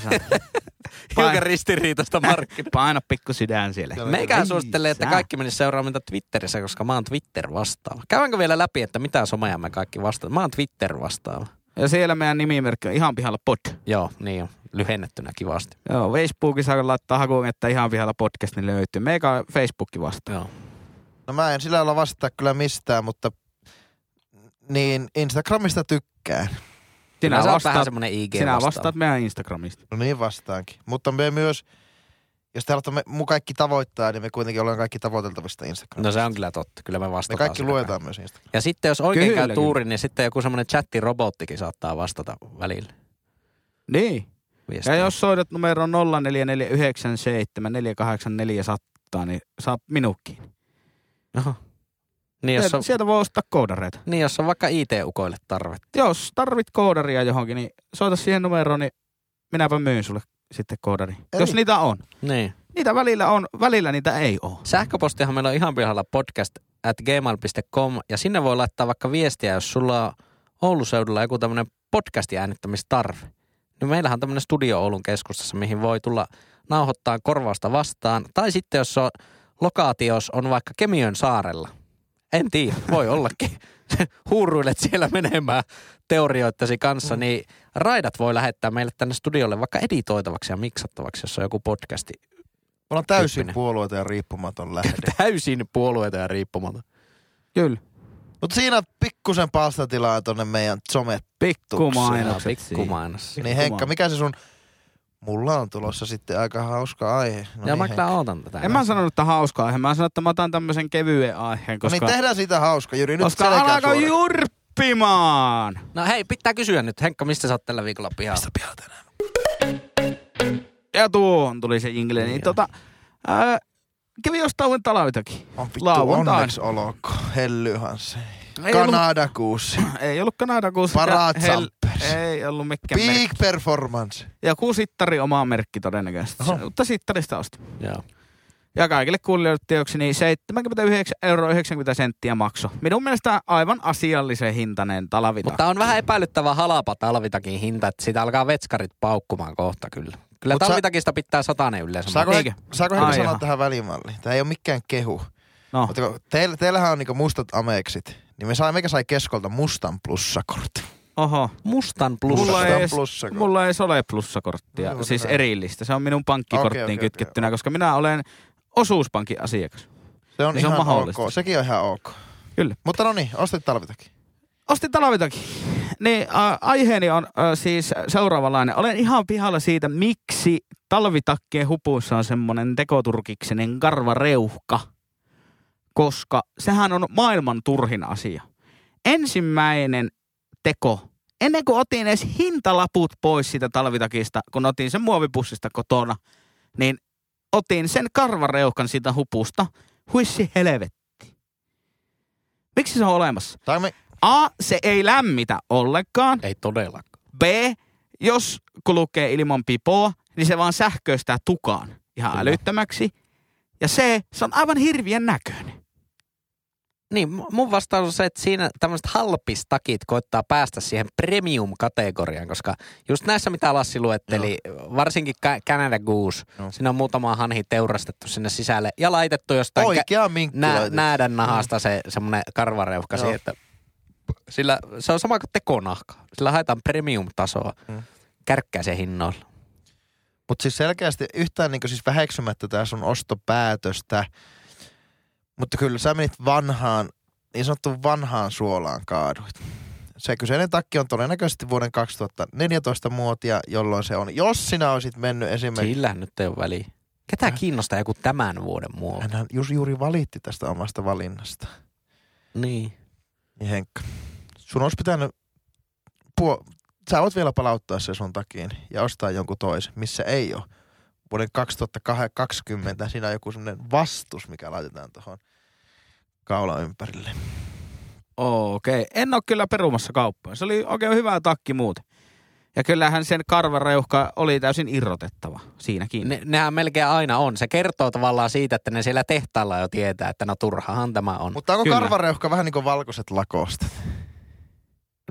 Hiukan ristiriitasta markkinoita. Paina pikku sydän siellä. Meikään suosittelee, että kaikki menis seuraamaan mitä Twitterissä, koska mä oon Twitter-vastaava. Käydäänkö vielä läpi, että mitä someja me kaikki vastaamme? Mä oon Twitter-vastaava. Ja siellä meidän nimimerkki on ihan pihalla pod. Joo, niin on. Lyhennettynä kivasti. Joo, Facebookissa kun laittaa hakuun, että ihan pihalla podcast, niin löytyy. Meikä on Facebookin vastaan. Joo. No mä en sillä olla vastaa kyllä mistään, mutta niin Instagramista tykkään. Sinä vastaat meidän Instagramista. No niin vastaankin. Mutta me myös, jos te haluatte mun kaikki tavoittaa, niin me kuitenkin ollaan kaikki tavoiteltavista Instagramista. No se on kyllä totta. Kyllä me vastataan. Me kaikki luetaan myös Instagramista. Ja sitten jos oikein kyllä, käy tuuri, niin sitten joku semmoinen chattirobottikin saattaa vastata välillä. Niin. Viestään. Ja jos soitat numero 0449794840, niin saa minukkiin. Aha. Niin, jos on, sieltä voi ostaa koodareita. Niin, jos on vaikka IT-ukoille tarvetta. Jos tarvit koodaria johonkin, niin soita siihen numeroon, niin minäpä myyn sulle sitten koodari. Eli. Jos niitä on. Niin. Niitä välillä on, välillä niitä ei ole. Sähköpostihan meillä on ihan pihalla podcast@gmail.com ja sinne voi laittaa vaikka viestiä, jos sulla on Oulun seudulla joku tämmöinen podcastin äänittämistarve. No meillähän on tämmöinen studio Oulun keskustassa, mihin voi tulla nauhoittaa korvausta vastaan. Tai sitten jos on lokaatios on vaikka Kemiön saarella. En tiedä, voi ollakin. Huuruilet siellä menemään teorioittasi kanssa, niin raidat voi lähettää meille tänne studiolle vaikka editoitavaksi ja miksattavaksi, jos on joku podcasti. Mulla on täysin puolueeton ja riippumaton lähde. Täysin puolueeton ja riippumaton. Kyllä. Mutta siinä pikkusen palstatilaa tonne meidän pikkumainokset. Niin Henkka, mikä se sun... Mulla on tulossa sitten aika hauska aihe. No ja niin, mä kyllä ootan tätä. En mä sanonut, että hauska aihe. Mä sanon, että mä otan tämmöisen kevyen aiheen, koska... No niin, tehdään siitä hauska, Juri. Nyt koska alkaa jurppimaan! No hei, pitää kysyä nyt. Henkka, mistä sä oot tällä viikolla pihalla? Mistä pihalla tänään? Ja tuohon tuli se jingle. Niin, kävi jostauin talvitakin. On vittu, onneksi oloko. Hellyhan se. Kanadakuusi. Ei ollut Kanadakuusi. Ei ollut mikään Big merkki. Performance. Ja kuusittari omaa merkki todennäköisesti. Oho. Mutta sittarista osti. Joo. Ja kaikille kuulijoille tiedoksi niin 79,90 € makso. Minun mielestä aivan asiallisen hintainen talvita. Mutta on vähän epäilyttävä halapa talvitakin hinta, että siitä alkaa vetskarit paukkumaan kohta kyllä. Kyllä talvitakista pitää 100 € yleensä. Saako hän sanoa tähän välimalliin? Tämä ei ole mikään kehu. No. Teillähän on niinku mustat ameksit. Niin meikä sai keskolta mustan plussakortin. Oho. Mustan plussakortti. Mulla ei ole plussakorttia, no, siis erillistä. Se on minun pankkikorttiin kytkettynä, koska minä olen osuuspankin asiakas. Se on niin ihan ok. Sekin on ihan ok. Kyllä. Mutta no niin, ostit talvitakin. Niin, aiheeni on siis seuraavanlainen. Olen ihan pihalla siitä, miksi talvitakkeen hupuissa on semmoinen tekoturkiksinen karvareuhka. Koska sehän on maailman turhin asia. Ensimmäinen teko, ennen kuin otin edes hintalaput pois siitä talvitakista, kun otin sen muovipussista kotona, niin otin sen karvareuhkan siitä hupusta. Huissi helvetti. Miksi se on olemassa? A, se ei lämmitä ollenkaan. Ei todellakaan. B, jos kulkee ilman pipoa, niin se vaan sähköistää tukaan ihan kyllä. Älyttömäksi. Ja se on aivan hirvien näköinen. Niin, mun vastaus on se, että siinä tämmöiset halpistakit koittaa päästä siihen premium-kategoriaan, koska just näissä, mitä Lassi luetteli, joo. Varsinkin Canada Goose, joo. Siinä on muutama hanhi teurastettu sinne sisälle ja laitettu jostain näädän nahasta se semmoinen karvareuhka siihen, että sillä se on sama kuin tekonahka. Sillä haetaan premium-tasoa kärkkäisen hinnoilla. Mutta siis selkeästi yhtään niin siis väheksymättä tää sun ostopäätöstä, mutta kyllä sä menit vanhaan, niin sanottuun vanhaan suolaan kaaduit. Se kyseinen takki on todennäköisesti vuoden 2014 muotia, jolloin se on. Jos sinä olisit mennyt esimerkiksi... Sillähän nyt ei ole väliä. Ketä kiinnostaa joku tämän vuoden muoti? Hän juuri valitti tästä omasta valinnasta. Niin. Niin Henkka, sun olisi pitänyt sä voit vielä palauttaa sen sun takiin ja ostaa jonkun toisen, missä ei ole. Vuoden 2020 siinä on joku semmoinen vastus, mikä laitetaan tuohon kaulan ympärille. Okei, en ole kyllä perumassa kauppaa. Se oli oikein hyvä takki muuten. Ja kyllähän sen karvareuhka oli täysin irrotettava siinäkin. Nehän melkein aina on. Se kertoo tavallaan siitä, että ne siellä tehtailla jo tietää, että no turhahan tämä on. Mutta onko kyllä karvareuhka vähän niin kuin valkoiset lakostat?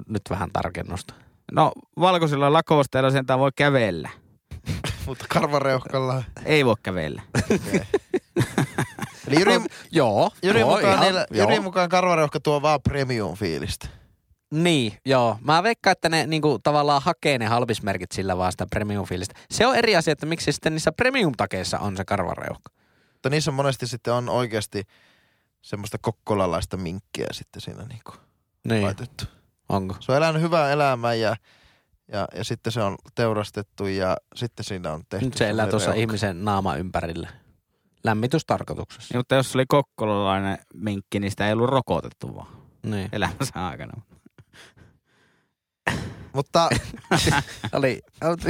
Nyt vähän tarkennusta. No valkoisilla lakosteilla sentään voi kävellä. Mutta karvareuhkalla ei voi kävellä. Eli Juri mukaan karvareuhka tuo vaan premium-fiilistä. Niin, joo. Mä veikkaan, että ne niinku tavallaan hakee ne halpismerkit sillä vaan sitä premium-fiilistä. Se on eri asia, että miksi sitten niissä premium-takeissa on se karvareuhka. Mutta niissä monesti sitten on oikeasti semmoista kokkolalaista minkkiä sitten siinä niinku laitettu. Onko? Se on elänyt hyvää elämää ja sitten se on teurastettu ja sitten siinä on tehty. Nyt se elää tuossa ihmisen naama ympärillä. Lämmitystarkoituksessa. Niin, mutta jos oli kokkolalainen minkki, niin sitä ei ollut rokotettu vaan. Niin. Elämänsä aikana. Mutta oli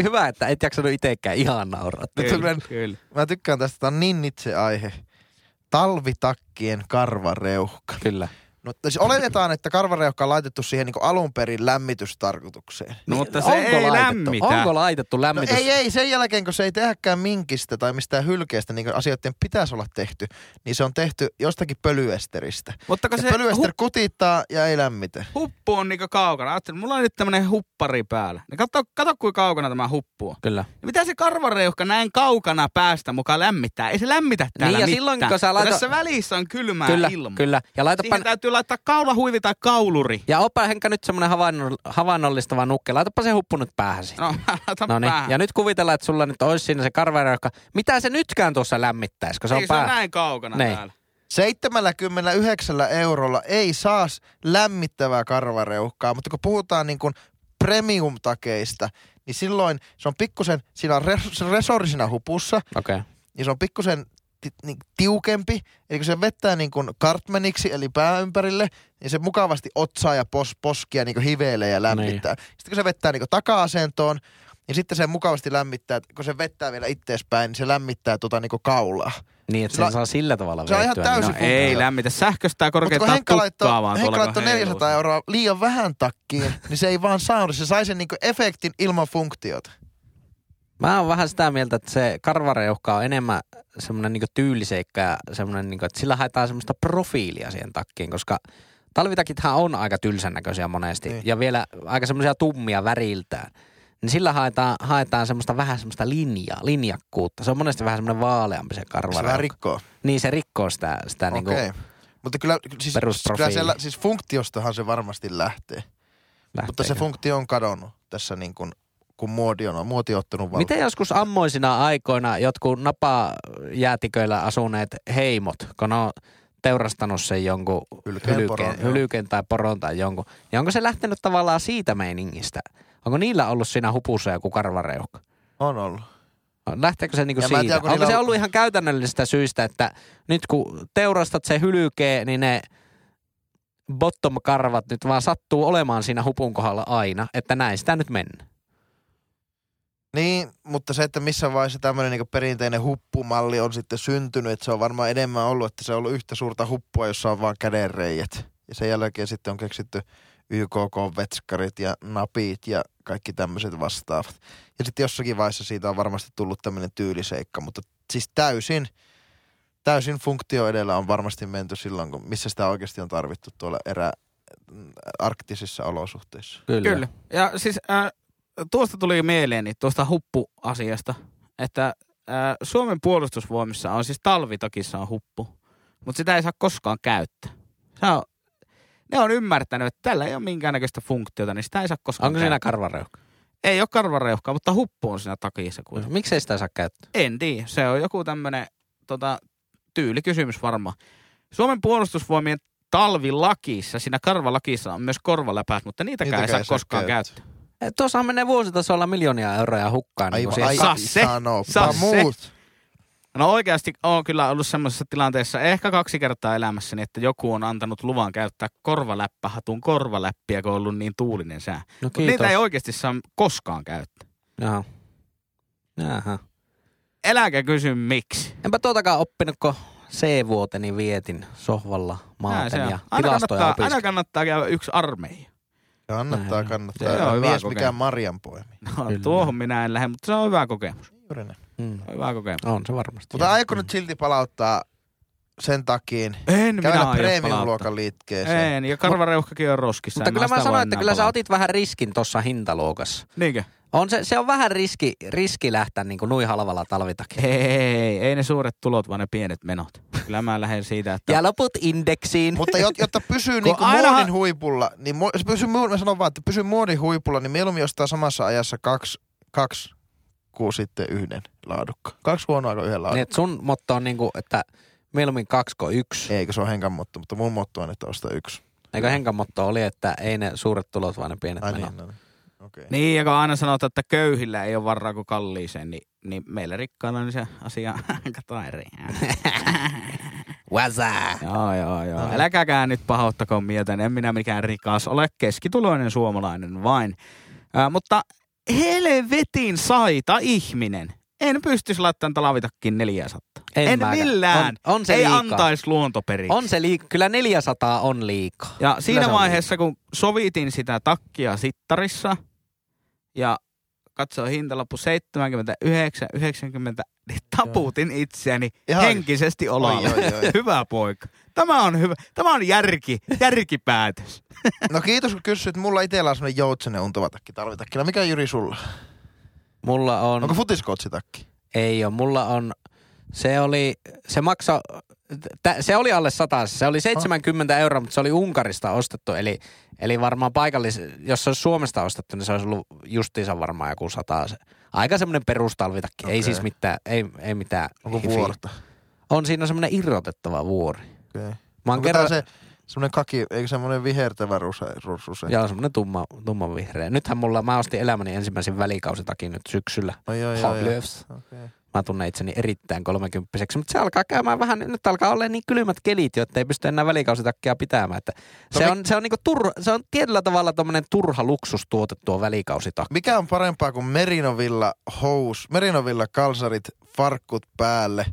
hyvä, että et jaksanut itsekään ihan nauraa. Kyllä. Mä tykkään tästä. Tämä on niin itse aihe. Talvitakkien karvareuhka. Kyllä. No, siis oletetaan, että karvareuhka on laitettu siihen niin alun perin lämmitystarkoitukseen. No, mutta se onko ei lämmitä. Onko laitettu lämmitys? No, ei, sen jälkeen kun se ei tehdäkään minkistä tai mistään hylkeestä, niin kuin asioiden pitäisi olla tehty, niin se on tehty jostakin pölyesteristä. Ja se pölyester kutittaa ja ei lämmitä. Huppu on niin kaukana. Ajattelin, mulla on nyt tämmönen huppari päällä. Kato kuinka kaukana tämä huppu on. Kyllä. Ja mitä se karvareuhka näin kaukana päästä mukaan lämmittää? Ei se lämmitä täällä niin, ja silloin, kun sä laitat... Tässä välissä on kylmää ilmaa. Kyllä. Ja laittaa kaulahuivi tai kauluri. Ja opa Henkka nyt semmoinen havainnollistava nukke. Laitapa se huppu nyt päähän sitten. No, laitan päähän. Ja nyt kuvitellaan, että sulla nyt olisi siinä se karvareuhka. Mitä se nytkään tuossa lämmittäisi, kun se on päähän? Se on näin kaukana täällä. 79 € ei saa lämmittävää karvareuhkaa, mutta kun puhutaan niin kuin premium-takeista, niin silloin se on pikkusen, siinä on resori siinä hupussa. Okei. Okay. Niin se on pikkusen tiukempi, eli kun se vettää niin kuin Cartmaniksi, eli pää ympärille, niin se mukavasti otsaa ja poskia niin kuin hivelee ja lämmittää. Niin. Sitten kun se vettää niin kuin taka-asentoon, niin sitten se mukavasti lämmittää, kun se vettää vielä itteespäin, niin se lämmittää tuota niin kuin kaulaa. Niin, että se saa sillä tavalla vettyä. Se on ihan täysin no, ei lämmitä. Sähköstää korkeintaan tukkaa vaan. Mutta kun Henkka laittoi 400 € liian vähän takkiin, niin se ei vaan saanut. Se sai sen niin kuin efektin ilman funktiota. Mä oon vähän sitä mieltä, että se karvareuhka on enemmän semmoinen niinku tyyliseikka ja semmoinen, niinku, että sillä haetaan semmoista profiilia siihen takkiin, koska talvitakithan on aika tylsän näköisiä monesti ja vielä aika semmoisia tummia väriltään. Niin sillä haetaan semmoista vähän semmoista linjakkuutta. Se on monesti vähän semmoinen vaaleampi se karvareuhka. Se vähän rikkoo. Niin, se rikkoo sitä niinku mutta kyllä siis funktiostahan se varmasti lähtee. Mutta se funktio on kadonnut tässä niin kuin kun muoti on ottanut valmiin. Miten joskus ammoisina aikoina jotkut napajäätiköillä asuneet heimot, kun on teurastanut sen jonkun hylykeen tai poron tai jonkun, niin onko se lähtenyt tavallaan siitä meiningistä? Onko niillä ollut siinä hupussa joku karvareuhka? On ollut. Lähteekö se niinku siitä? Tiedä, onko se ollut ihan käytännöllisistä syistä, että nyt kun teurastat sen hylykeen, niin ne bottom-karvat nyt vaan sattuu olemaan siinä hupun kohdalla aina, että näin sitä nyt mennään. Niin, mutta se, että missä vaiheessa tämmöinen niin perinteinen huppumalli on sitten syntynyt, että se on varmaan enemmän ollut, että se on ollut yhtä suurta huppua, jossa on vaan kädenreijät. Ja sen jälkeen sitten on keksitty YKK-vetskarit ja napit ja kaikki tämmöiset vastaavat. Ja sitten jossakin vaiheessa siitä on varmasti tullut tämmöinen tyyliseikka, mutta siis täysin funktio edellä on varmasti menty silloin, kun missä sitä oikeasti on tarvittu tuolla arktisissa olosuhteissa. Kyllä. Ja siis... Tuosta tuli mieleeni, tuosta huppuasiasta, että Suomen puolustusvoimissa on siis talvitakissa on huppu, mutta sitä ei saa koskaan käyttää. Ne on ymmärtänyt, että tällä ei ole minkäännäköistä funktiota, niin sitä ei saa koskaan käyttää. Onko siinä karvareuhka? Ei ole karvareuhkaa, mutta huppu on siinä takissa. No, miksei sitä saa käyttää? En tiedä, se on joku tämmöinen tyylikysymys varmaan. Suomen puolustusvoimien talvilakissa, siinä karvalakissa on myös korvaläpäät, mutta niitäkään ei saa koskaan käyttää. Tuossa menee vuositasolla miljoonia euroja hukkaan. Aivan, niin kuin aivan, sanoppa muut. No oikeasti olen kyllä ollut semmoisessa tilanteessa ehkä 2 kertaa elämässäni, että joku on antanut luvan käyttää korvaläppähatun korvaläppiä, kun on ollut niin tuulinen sää. No kiitos. Niitä ei oikeasti saa koskaan käyttää. Jaha. Jaha. Eläkä kysy miksi. Enpä tuotakaan oppinut, kun C-vuoteni vietin sohvalla maaten ja tilastoja opiskelin. Aina kannattaa käydä yksi armeija. Kannattaa. Se on mies mikään marjanpoimi. No tuohon minä en lähde, mutta se on hyvä kokemus. Juuri näin. Hyvä kokemus. On se varmasti. Mutta aiko nyt silti palauttaa sen takiin. En minä premium-luokan liitkeeseen. En, ja karvareuhkakin on roskissa. Mutta kyllä mä sanoin, että kyllä sä otit vähän riskin tuossa hintaluokassa. Niinkö? On se on vähän riski lähteä niin kuin nui halvalla talvitakin. Ei ne suuret tulot, vaan ne pienet menot. Kyllä mä lähden siitä, että... Ja loput indeksiin. Mutta jotta pysyy niin kuin muodin huipulla, niin mä sanon vaan, että pysyy muodin huipulla, niin mieluummin ostaa samassa ajassa 2 kuin sitten 1 laadukkaan. 2 huonoa kuin 1 laadukkaan. Niin, sun motto on niin kuin, että mieluummin 2 kuin 1. Eikö se ole Henkan motto, mutta mun motto on, että osta 1. Eikö Henkan motto oli, että ei ne suuret tulot, vaan ne pienet menot. Niin. Okay. Niin, ja kun aina sanotaan, että köyhillä ei ole varaa kuin kalliiseen, niin meillä rikkailla on niin se asia katoa eri. Wazaa! Joo. No. Äläkääkään nyt pahoittakoon mieltä, en minä mikään rikas ole, keskituloinen suomalainen vain. Mutta helvetin saita ihminen. En pystyisi laittamaan talvitakkiin 400. En millään. On se ei liikaa. Antaisi luontoperiksi. On se liikaa. Kyllä 400 on liikaa. Ja siinä vaiheessa, kun sovitin sitä takkia sittarissa ja katsoin hintalappu 79,90, niin taputin itseäni henkisesti olalle. Hyvä poika. Tämä on järkipäätös. No kiitos, kun kysyit. Mulla itsellä on semmoinen joutsenen untava takki talvitakkina. Mikä Juri sulla? Mulla on... Onko futiskotsitakki? Ei oo. Mulla on... Se oli alle 100, se oli 70 €, mutta se oli Unkarista ostettu, eli varmaan jos se olisi Suomesta ostettu, niin se olisi ollut justiinsa varmaan joku 100. Aika semmoinen perustalvitakki, okay. Ei siis mitään, ei mitään. Onko vuorta? On siinä semmoinen irrotettava vuori. Okei. Okay. Onko kerran... tämä semmoinen kaki, eikö semmoinen vihertävä ruse? Joo, semmoinen tumman vihreä. Nythän mä ostin elämäni ensimmäisen välikausitakin nyt syksyllä. Joo. Okei. Mä tunnen itseni erittäin 30-vuotiaaksi, mutta se alkaa käymään vähän, nyt alkaa olla niin kylmät kelit, jotta ei pysty enää välikausitakkia pitämään. Että se on tietyllä tavalla tommonen turha luksustuote tuo välikausitakki. Mikä on parempaa kuin merinovilla kalsarit, farkkut päälle,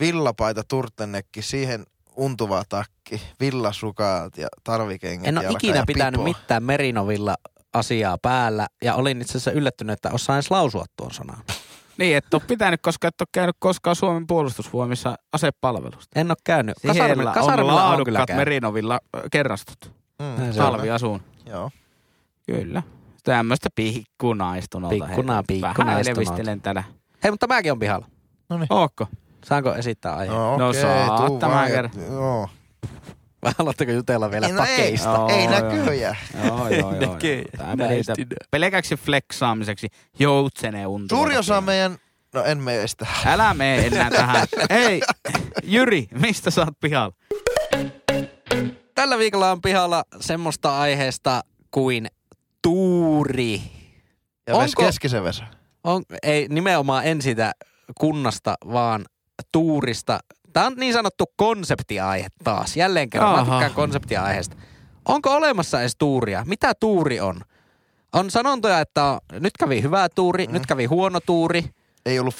villapaita, turtennekki, siihen untuva takki, villasukat ja tarvikengät. En ole ikinä pitänyt mitään merinovilla asiaa päällä, ja olin itse asiassa yllättynyt, että osaan edes lausua tuon sanaan. Niin, et ole pitänyt, koska et ole käynyt koskaan Suomen puolustusvoimissa asepalvelusta. En ole käynyt. Kasarmilla on kyllä käynyt. Merinovilla kerrastut. Talviasuun. Joo. Kyllä. Tämmöistä pikkunaistunolta. Vähän levistelen täällä. Hei, mutta mäkin on pihalla. Noniin. Ootko? Saanko esittää aihe? No saat tämän kerran. Joo. Haluatteko jutella vielä pakeista? Ei näköjään. Joo. Tämä meitä pelkäksi flexaamiseksi joutsene untuva. Suuri osa meidän... No en mene sitä. Älä mene enää tähän. Hei, Juri, mistä sä oot pihalla? Tällä viikolla on pihalla semmoista aiheesta kuin tuuri. Ja keskisen Vesä. Ei, nimenomaan en siitä kunnasta, vaan tuurista. Tämä on niin sanottu konseptiaihe taas. Jälleen kerran. Mä tykkään konseptiaiheesta. Onko olemassa edes tuuria? Mitä tuuri on? On sanontoja, että nyt kävi hyvä tuuri, nyt kävi huono tuuri. Ei ollut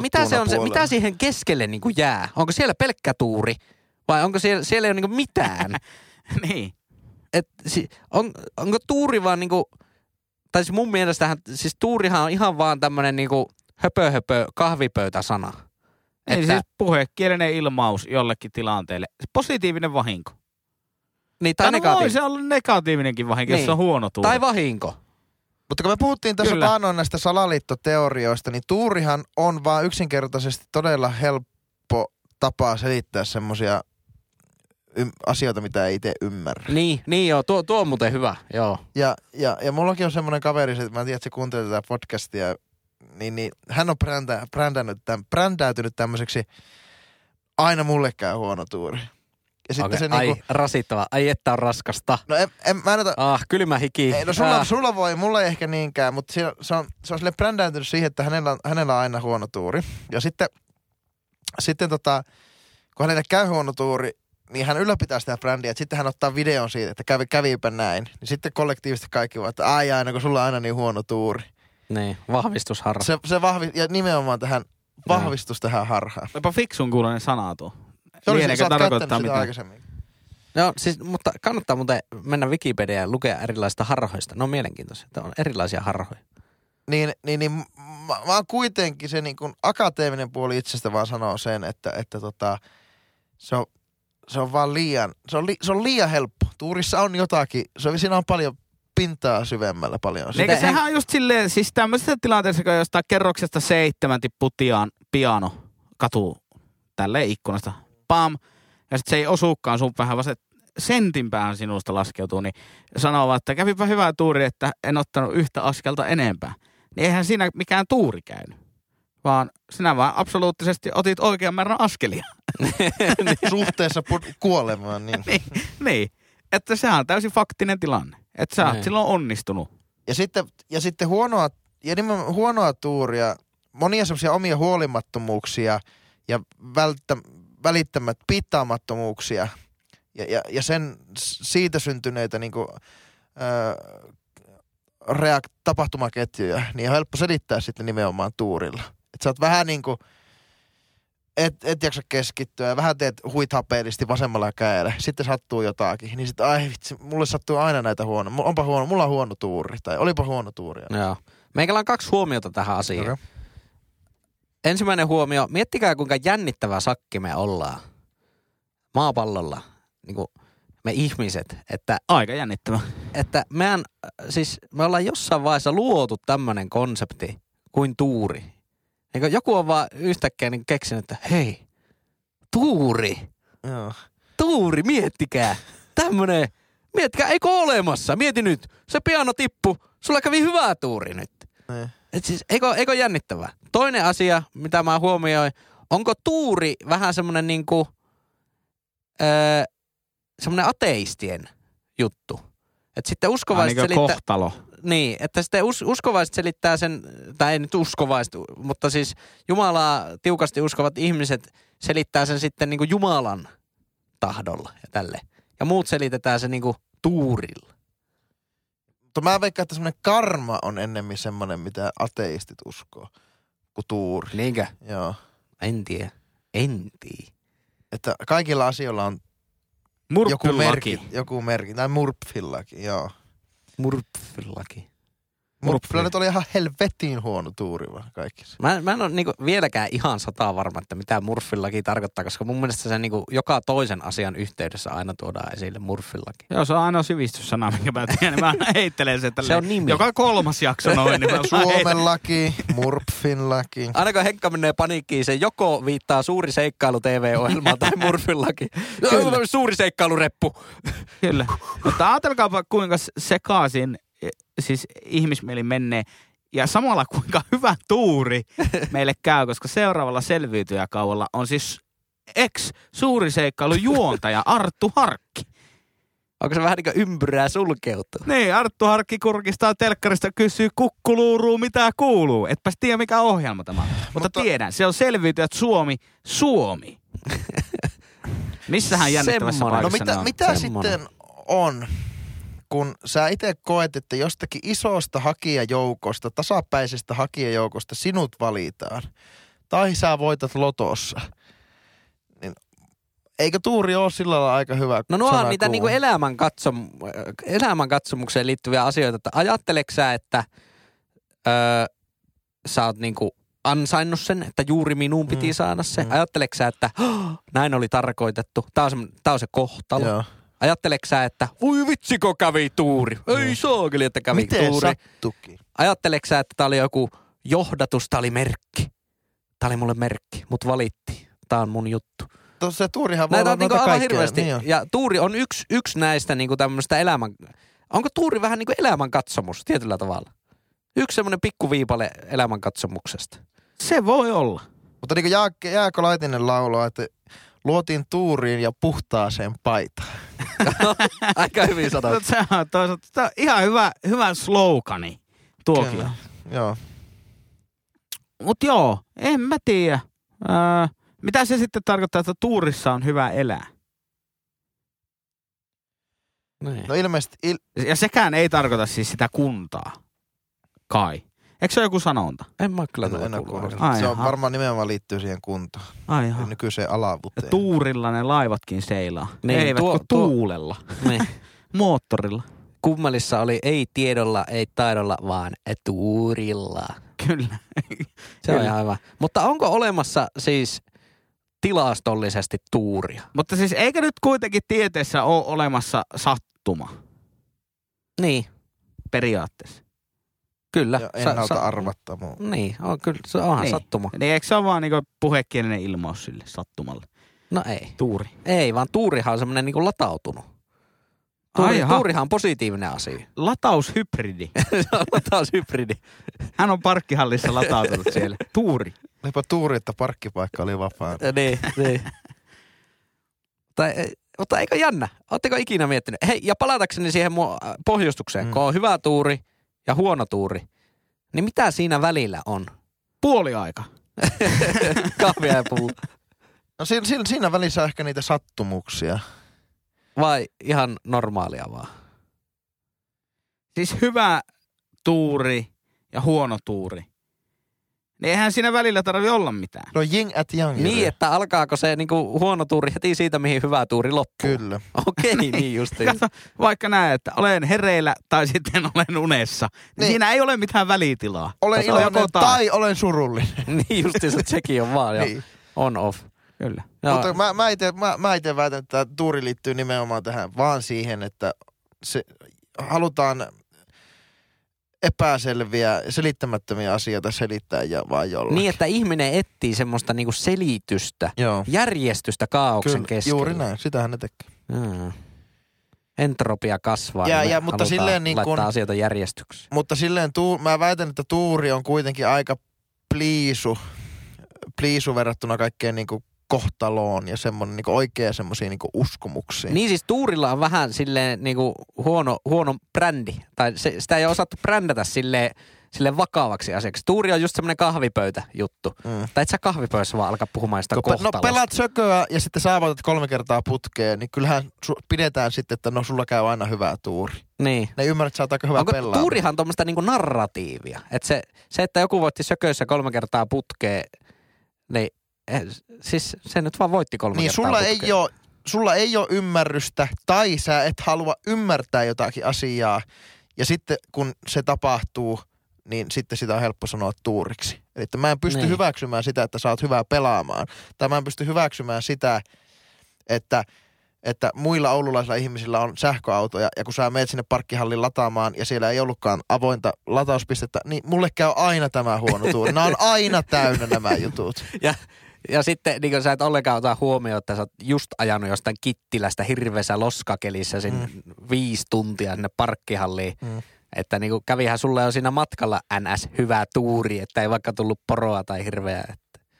mitä se on se, mitä siihen keskelle niin kuin jää? Onko siellä pelkkä tuuri? Vai onko siellä ei ole niin kuin mitään? Niin. Onko tuuri vaan niin kuin, tai siis mun mielestähän, siis tuurihan on ihan vaan tämmöinen niin kuin höpö kahvipöytäsana. Eli siis puhekielinen ilmaus jollekin tilanteelle. Positiivinen vahinko. Niin, tai negatiivinen. Voi se olla negatiivinenkin vahinko, niin. Jos se on huono tuuri. Tai vahinko. Mutta kun me puhuttiin tässä taanoin näistä salaliittoteorioista, niin tuurihan on vaan yksinkertaisesti todella helppo tapa selittää semmoisia asioita, mitä ei itse ymmärrä. Niin joo, tuo on muuten hyvä, joo. Ja mullakin on semmoinen kaveri, että mä tiedän, että se kuuntelee tätä podcastia. Niin, hän on brändäytynyt tämmöiseksi aina mulle käy huono tuuri. Ja okay. Ai niinku... rasittava. Ai että on raskasta. No en mä en ota... kylmä hiki. Ei, no sulla voi, mulla ei ehkä niinkään, mutta se on silleen brändäytynyt siihen, että hänellä on aina huono tuuri. Ja sitten kun hänelle käy huono tuuri, niin hän ylläpitää sitä brändiä, että sitten hän ottaa videon siitä, että kävipä näin. Niin sitten kollektiivisesti kaikki vaan, että aina, kun sulla on aina niin huono tuuri. Niin, vahvistusharha. Ja nimenomaan tähän vahvistus tähän harhaan. Jopa fiksun kuuloinen sana tuo. Se oli se, että sä oot käyttänyt sitä aikaisemmin. No siis, mutta kannattaa muuten mennä Wikipediaan ja lukea erilaisista harhoista. Ne on mielenkiintoisia, että on erilaisia harhoja. Niin mä oon kuitenkin se niin kuin akateeminen puoli itsestä vaan sanoo sen, että se on vaan liian, se on liian helppo. Tuurissa on jotakin, siinä on paljon pintaa syvemmällä paljon. Eikä sehän on just silleen, siis tämmöisessä tilanteessa, kun jostain kerroksesta 7 tippuu piano katuu tälleen ikkunasta. Pam! Ja sit se ei osuukaan sun päähän, vaan se sentin päähän sinusta laskeutuu, niin sanoo vaan, että kävipä hyvää tuuri, että en ottanut yhtä askelta enempää. Niin eihän siinä mikään tuuri käynyt, vaan sinä vaan absoluuttisesti otit oikean määrän askelia. Suhteessa kuolemaan, niin. Niin, että sehän on täysin faktinen tilanne, että sä oot silloin onnistunut. Ja sitten huonoa tuuria, monia semmoisia omia huolimattomuuksia ja piittaamattomuuksia ja siitä syntyneitä niinku tapahtumaketjuja, niin on helppo selittää sitten nimenomaan tuurilla. Että sä oot vähän niinku, et jaksa keskittyä ja vähän teet huithapeellisesti vasemmalla kädellä. Sitten sattuu jotakin, niin sitten ai vitsi, mulle sattuu aina näitä huonoja. Mulla on huono tuuri tai olipa huono tuuri. Joo. Meikällä on 2 huomiota tähän asiaan. Okay. Ensimmäinen huomio, miettikää kuinka jännittävä sakki me ollaan maapallolla, niin kuin me ihmiset. Että, aika jännittävä. Että me ollaan jossain vaiheessa luotu tämmöinen konsepti kuin tuuri. Niin joku on vaan yhtäkkiä niin keksinyt, että hei, tuuri. Joo. Tuuri, miettikää. Tämmönen, miettikää, eikö olemassa? Mieti nyt, se piano tippu, sulla kävi hyvä tuuri nyt. Ne. Et siis, eikö jännittävää? Toinen asia, mitä mä huomioin, onko tuuri vähän semmoinen niinku, semmoinen ateistien juttu. Että sitten uskovaiset selittää... kohtalo. Niin, että sitten uskovaiset selittää sen, tai ei nyt uskovaiset, mutta siis Jumalaa tiukasti uskovat ihmiset selittää sen sitten niinku Jumalan tahdolla ja tälle. Ja muut selitetään sen niinku tuurilla. Mutta mä veikkaan, että semmoinen karma on ennemmin semmoinen, mitä ateistit uskoo, kuin tuuri. Niinkö? Joo. En tiedä. Että kaikilla asioilla on joku merkki. Tai murpfillakin, joo. Murpfillakin. Murpfilla nyt oli ihan helvetin huono tuuri vaan kaikissa. Mä en ole niinku vieläkään ihan 100% varma, että mitä murpfillakin tarkoittaa, koska mun mielestä se niinku joka toisen asian yhteydessä aina tuodaan esille murpfillakin. Joo, se on aina sivistyssana, minkä mä tiedän. Mä aina heittelen sen tälleen. Se on nimi. Joka 3. jakso noin. Niin Suomen laki, murpfin laki. Aina kun Henkka menee paniikkiin, se joko viittaa suuri seikkailu TV-ohjelmaa tai murpfillakin. Suuri seikkailureppu. Kyllä. Mutta ajatelkaapa kuinka sekaisin. Siis ihmismieli menee ja samalla kuinka hyvä tuuri meille käy, koska seuraavalla selviytyjäkaudella on siis ex-suuri seikkailu juontaja Arttu Harkki. Onko se vähän niin kuin ympyrää sulkeutunut? Niin, Arttu Harkki kurkistaa telkkarista kysyy kukkuluuruu, mitä kuuluu. Etpäs tiedä mikä ohjelma tämä on. Mutta tiedän, se on selviytyjät Suomi. Missähän jännittävässä paikassa ne on? No mitä sitten on? Kun sä itse koet, että jostakin isosta hakijajoukosta, tasapäisestä hakijajoukosta sinut valitaan, tai sä voitat lotossa, niin eikö tuuri ole sillä lailla aika hyvä? No on niitä niinku elämänkatsomukseen liittyviä asioita, että ajatteleksä sä, että sä oot niinku ansainnut sen, että juuri minuun piti saada se? Ajatteleksä sä, että näin oli tarkoitettu? Tää on se kohtalo. Joo. Ajatteleksä sä, että voi vitsiko kävi tuuri? Ei saakeli, että kävi miten tuuri. Miten sattukin? Ajatteleksä sä, että tää oli joku johdatus, tää oli merkki. Tää oli mulle merkki, mut valittiin. Tää on mun juttu. Se tuurihan voi olla noita kaikkea. Niin ja tuuri on yksi näistä niinku tämmöistä elämän... Onko tuuri vähän niinku elämänkatsomus tietyllä tavalla? Yksi semmoinen pikkuviipale elämänkatsomuksesta. Se voi olla. Mutta niinku Jaakko Laitinen laulaa, että... Luotiin tuuriin ja puhtaaseen paitaan. Aika hyvin sanottu. Tämä on ihan hyvä slogani tuokin. Kyllä, joo. Mut joo, en mä tiedä. Mitä se sitten tarkoittaa, että tuurissa on hyvä elää? Noin. No ilmeisesti... Ja sekään ei tarkoita siis sitä kuntaa, kai. Eikö se ole joku sanonta? En mä kyllä tuolla. Se on varmaan nimenomaan liittyy siihen kuntaan. Aihan. Nykyiseen alavuuteen. Ja tuurilla ne laivatkin seilaa. Niin, eivätkö tuulella? Niin. Moottorilla. Kummelissa oli ei tiedolla, ei taidolla, vaan tuurilla. Kyllä. Se on aivan. Mutta onko olemassa siis tilastollisesti tuuria? Mutta siis eikö nyt kuitenkin tieteessä ole olemassa sattuma? Niin. Periaatteessa. Kyllä. Ja ennalta arvattamaa. Niin, on kyllä, se onhan niin. Sattuma. Niin, eikö se ole vaan niinku puhekielinen ilmaus sille sattumalle? No ei. Tuuri. Ei, vaan tuurihan on semmoinen niinku latautunut. Tuurihan on positiivinen asia. Lataushybridi. Lataushybridi. Hän on parkkihallissa latautunut siellä. Tuuri. Olipa tuuri, että parkkipaikka oli vapaa. Niin. Mutta eikö jännä? Oletteko ikinä miettinyt? Hei, ja palatakseni siihen pohjustukseen. Kun on hyvä tuuri ja huono tuuri, niin mitä siinä välillä on? Puoli aika. Kahvia ja puu. No siinä välissä ehkä niitä sattumuksia. Vai ihan normaalia vaan? Siis hyvä tuuri ja huono tuuri. Niin eihän siinä välillä tarvi olla mitään. No jing at yang. Niin, että alkaako se niinku huono tuuri heti siitä, mihin hyvä tuuri loppuu. Kyllä. Okei, niin justiin. Kato, vaikka näet, että olen hereillä tai sitten olen unessa. Niin. Siinä ei ole mitään välitilaa. Olen iloinen tai olen surullinen. Niin justiin, se sekin on vaan niin. On off. Kyllä. Mutta mä ite väitän, että tuuri liittyy nimenomaan tähän vaan siihen, että se, halutaan epäselviä, selittämättömiä asioita selittää ja vaan jollain. Niin, että ihminen etsii semmoista niinku selitystä, joo, järjestystä kaaoksen keskellä. Juuri näin, sitähän ne tekee. Entropia kasvaa, ja mutta silleen niin laittaa asioita järjestykseen. Mutta silleen, mä väitän, että tuuri on kuitenkin aika pliisu verrattuna kaikkeen niinku kohtaloon ja semmoinen niinku oikea semmoisia niinku uskomuksia. Niin siis tuurilla on vähän silleen niinku huono brändi. Tai sitä ei ole osattu brändätä silleen vakavaksi asiaksi. Tuuri on just semmoinen kahvipöytä juttu. Tai et sä kahvipöydässä vaan alkaa puhumaan sitä kohtalosta. No pelaat sököä ja sitten saavutat 3 kertaa putkeen, niin kyllähän pidetään sitten, että no sulla käy aina hyvää tuuri. Niin. Ne ymmärrät, sä oot aika hyvä pelaa. Tuurihan on tommoista niinku narratiivia. Että se, että joku voitti sököissä 3 kertaa putkeen, niin siis se nyt vaan voitti 3 kertaa putkeen. Niin sulla ei ole ymmärrystä tai sä et halua ymmärtää jotakin asiaa ja sitten kun se tapahtuu, niin sitten sitä on helppo sanoa tuuriksi. Eli että mä en pysty hyväksymään sitä, että sä oot hyvää pelaamaan. Tai mä en pysty hyväksymään sitä, että muilla oululaisilla ihmisillä on sähköautoja ja kun sä menet sinne parkkihallin lataamaan ja siellä ei ollutkaan avointa latauspistettä, niin mulle käy aina tämä huono tuuri. Nämä on aina täynnä nämä jutut. Ja sitten niin sä et ollenkaan ota huomioon, että sä oot just ajanut jostain Kittilästä hirveässä loskakelissä sinne 5 tuntia sinne parkkihalliin. Että niin kävihän sulle jo siinä matkalla NS hyvää tuuri, että ei vaikka tullut poroa tai hirveää. Että.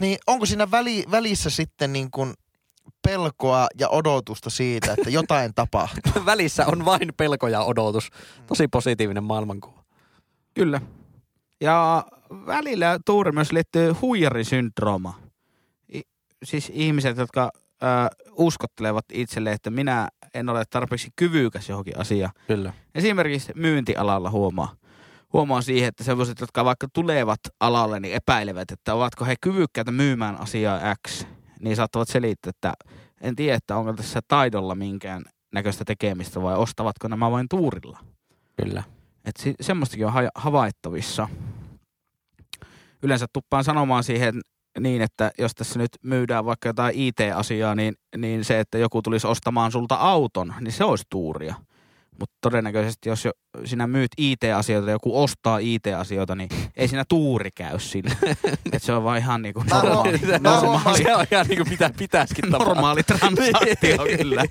Niin onko siinä välissä sitten niin kuin pelkoa ja odotusta siitä, että jotain tapahtuu? Välissä on vain pelko ja odotus. Tosi positiivinen maailmankuva. Kyllä. Ja välillä tuuri myös liittyy huijarisyndrooma. Siis ihmiset, jotka uskottelevat itselleen, että minä en ole tarpeeksi kyvyykäs johonkin asiaan. Kyllä. Esimerkiksi myyntialalla huomaa siihen, että sellaiset, jotka vaikka tulevat alalle, niin epäilevät, että ovatko he kyvykkäitä myymään asiaa X. Niin saattavat selittää, että en tiedä, että onko tässä taidolla minkään näköistä tekemistä vai ostavatko nämä vain tuurilla. Kyllä. Että semmoistakin on havaittavissa. Yleensä tuppaan sanomaan siihen niin, että jos tässä nyt myydään vaikka jotain IT-asiaa, niin se, että joku tulisi ostamaan sulta auton, niin se olisi tuuria. Mutta todennäköisesti, jos sinä myyt IT-asioita ja joku ostaa IT-asioita, niin ei siinä tuuri käy sille. Että se on vaan ihan niin kuin normaali. Se on ihan niin kuin mitä pitäisikin tapahtua. Normaali transaktio, kyllä.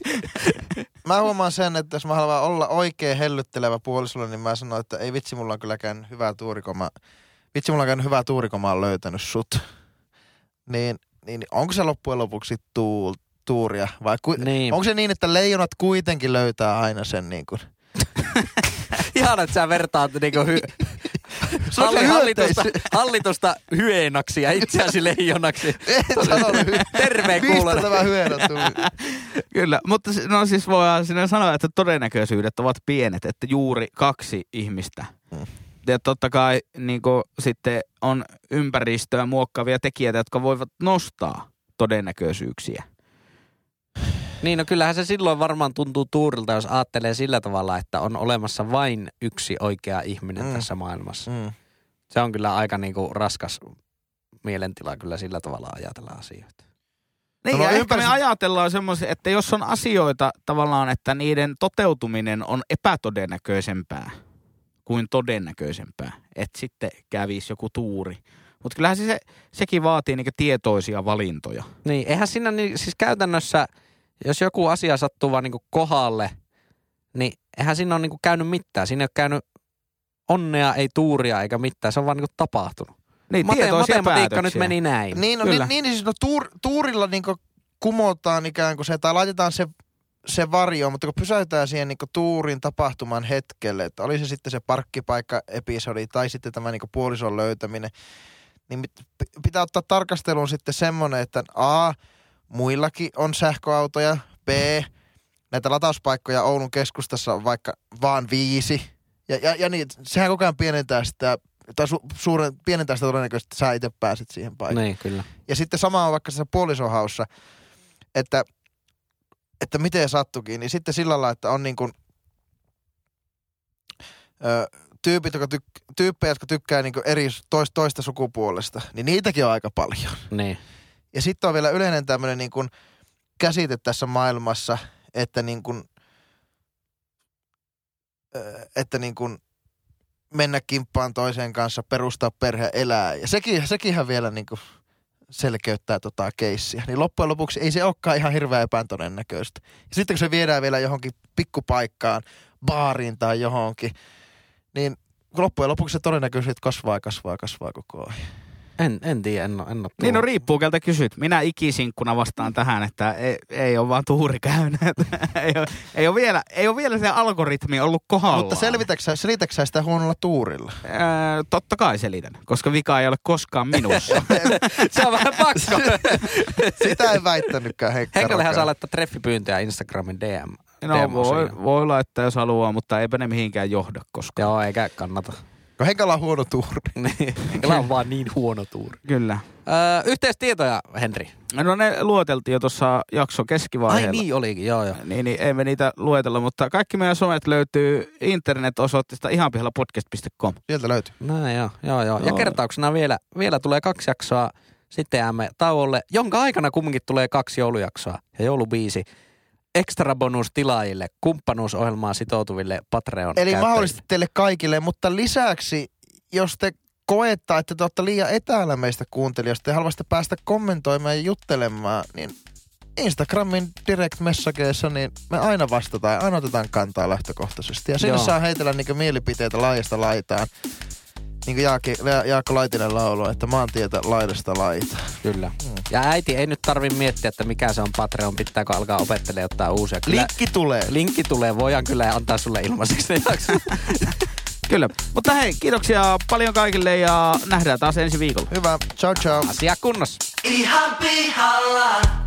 Mä huomaan sen, että jos mä haluan olla oikein hellyttelevä puolisolla, niin mä sanon, että ei vitsi, mulla on kylläkään hyvää tuuri, kun mä oon löytänyt sut. Niin niin onko se loppujen lopuksi tuuria? Vai niin. Onko se niin, että leijonat kuitenkin löytää aina sen niin kuin... Ihana, että sä vertaat niin kuin hallitusta hyenaksi ja itseäsi leijonaksi. Terveen kuulen. Mistä tämä hyena tuli? Kyllä, mutta no siis voidaan sinä sanoa, että todennäköisyydet ovat pienet, että juuri 2 ihmistä. Hmm. Ja totta kai niin kuin, sitten on ympäristöä muokkaavia tekijöitä, jotka voivat nostaa todennäköisyyksiä. Niin, no kyllähän se silloin varmaan tuntuu tuurilta, jos ajattelee sillä tavalla, että on olemassa vain yksi oikea ihminen tässä maailmassa. Mm. Se on kyllä aika niinku raskas mielentila kyllä sillä tavalla ajatella asioita. Niin, no, ja me ajatellaan semmoisia, että jos on asioita tavallaan, että niiden toteutuminen on epätodennäköisempää kuin todennäköisempää, että sitten kävisi joku tuuri. Mutta kyllähän sekin vaatii niinku tietoisia valintoja. Niin, eihän siinä siis käytännössä... Jos joku asia sattuu vaan niinku kohdalle, niin eihän siinä ole niinku käynyt mitään. Siinä ei ole käynyt onnea, ei tuuria eikä mitään. Se on vaan niinku tapahtunut. Niin, matematiikka nyt meni näin. Niin, no, tuurilla niinku kumotaan ikään kuin se, tai laitetaan se varjo, mutta kun pysäytään siihen niinku tuurin tapahtuman hetkelle, että oli se sitten se parkkipaikka-episodi tai sitten tämä niinku puolison löytäminen, niin pitää ottaa tarkasteluun sitten semmoinen, että muillakin on sähköautoja. B, näitä latauspaikkoja Oulun keskustassa on vaikka vaan 5. Ja niin, sehän koko ajan pienentää sitä, tai pienentää sitä todennäköisesti, että sä itse pääset siihen paikkaan. Niin, kyllä. Ja sitten sama on vaikka tässä puolisohaussa, että miten sattukin. Niin sitten sillä lailla, että on niin kuin tyyppejä, jotka tykkää niin kuin eri toista sukupuolesta, niin niitäkin on aika paljon. Niin. Ja sitten on vielä yleinen tämmöinen niin kuin käsite tässä maailmassa, että niin kuin mennä kimppaan toiseen kanssa, perustaa perhe, elää. Ja sekinhän vielä niin kuin selkeyttää tota keissiä. Niin loppujen lopuksi ei se olekaan ihan hirveän epätodennäköistä. Ja sitten kun se viedään vielä johonkin pikkupaikkaan, baariin tai johonkin, niin loppujen lopuksi se todennäköisyys kasvaa koko ajan. En tiedä, en ole. Niin no riippuu, keltä kysyt. Minä ikisinkkuna vastaan tähän, että ei ole vaan tuuri käynyt. ei ole vielä se algoritmi ollut kohdallaan. Mutta selitäksä sitä huonolla tuurilla? Totta kai selitän, koska vika ei ole koskaan minussa. Se on vähän pakko. Sitä ei väittänytkään Henkka. Henkallehän saa laittaa treffipyyntöjä Instagramin DM. No voi laittaa, jos haluaa, mutta eipä ne mihinkään johda koskaan. Joo, eikä kannata. Henkalla on huono tuuri. Henkalla on vaan niin huono tuuri. Kyllä. Yhteistietoja, Henri. No ne luoteltiin jo tuossa jakson keskivaiheella. Ai niin olikin, joo. Niin ei me niitä luetella, mutta kaikki meidän somet löytyy internet-osoitteesta ihanpihallapodcast.com. Sieltä löytyy. Näin joo. Ja kertauksena vielä tulee 2 jaksoa, sitten jäämme tauolle, jonka aikana kumminkin tulee 2 joulujaksoa ja joulubiisi. Ekstra bonus tilaajille, kumppanuusohjelmaan sitoutuville Patreon-käyttäjille. Eli mahdollisesti teille kaikille, mutta lisäksi, jos te koettaa, että te olette liian etäällä meistä kuuntelijoista, te haluaisitte päästä kommentoimaan ja juttelemaan, niin Instagramin direct messageissa, niin me aina vastataan ja aina otetaan kantaa lähtökohtaisesti. Ja sinne saa heitellä niinku mielipiteitä laajasta laitaan. Niin kuin Jaakko Laitinen lauloi, että maantietä laidasta laitaan. Kyllä. Ja äiti ei nyt tarvitse miettiä, että mikä se on Patreon, pitääkö alkaa opettelemaan ottaa uusia. Kyllä, linkki tulee. Voidaan kyllä antaa sulle ilmaiseksi ne jaksot. Kyllä. Mutta hei, kiitoksia paljon kaikille ja nähdään taas ensi viikolla. Hyvä. Ciao. Asia kunnossa. Ihan pihalla.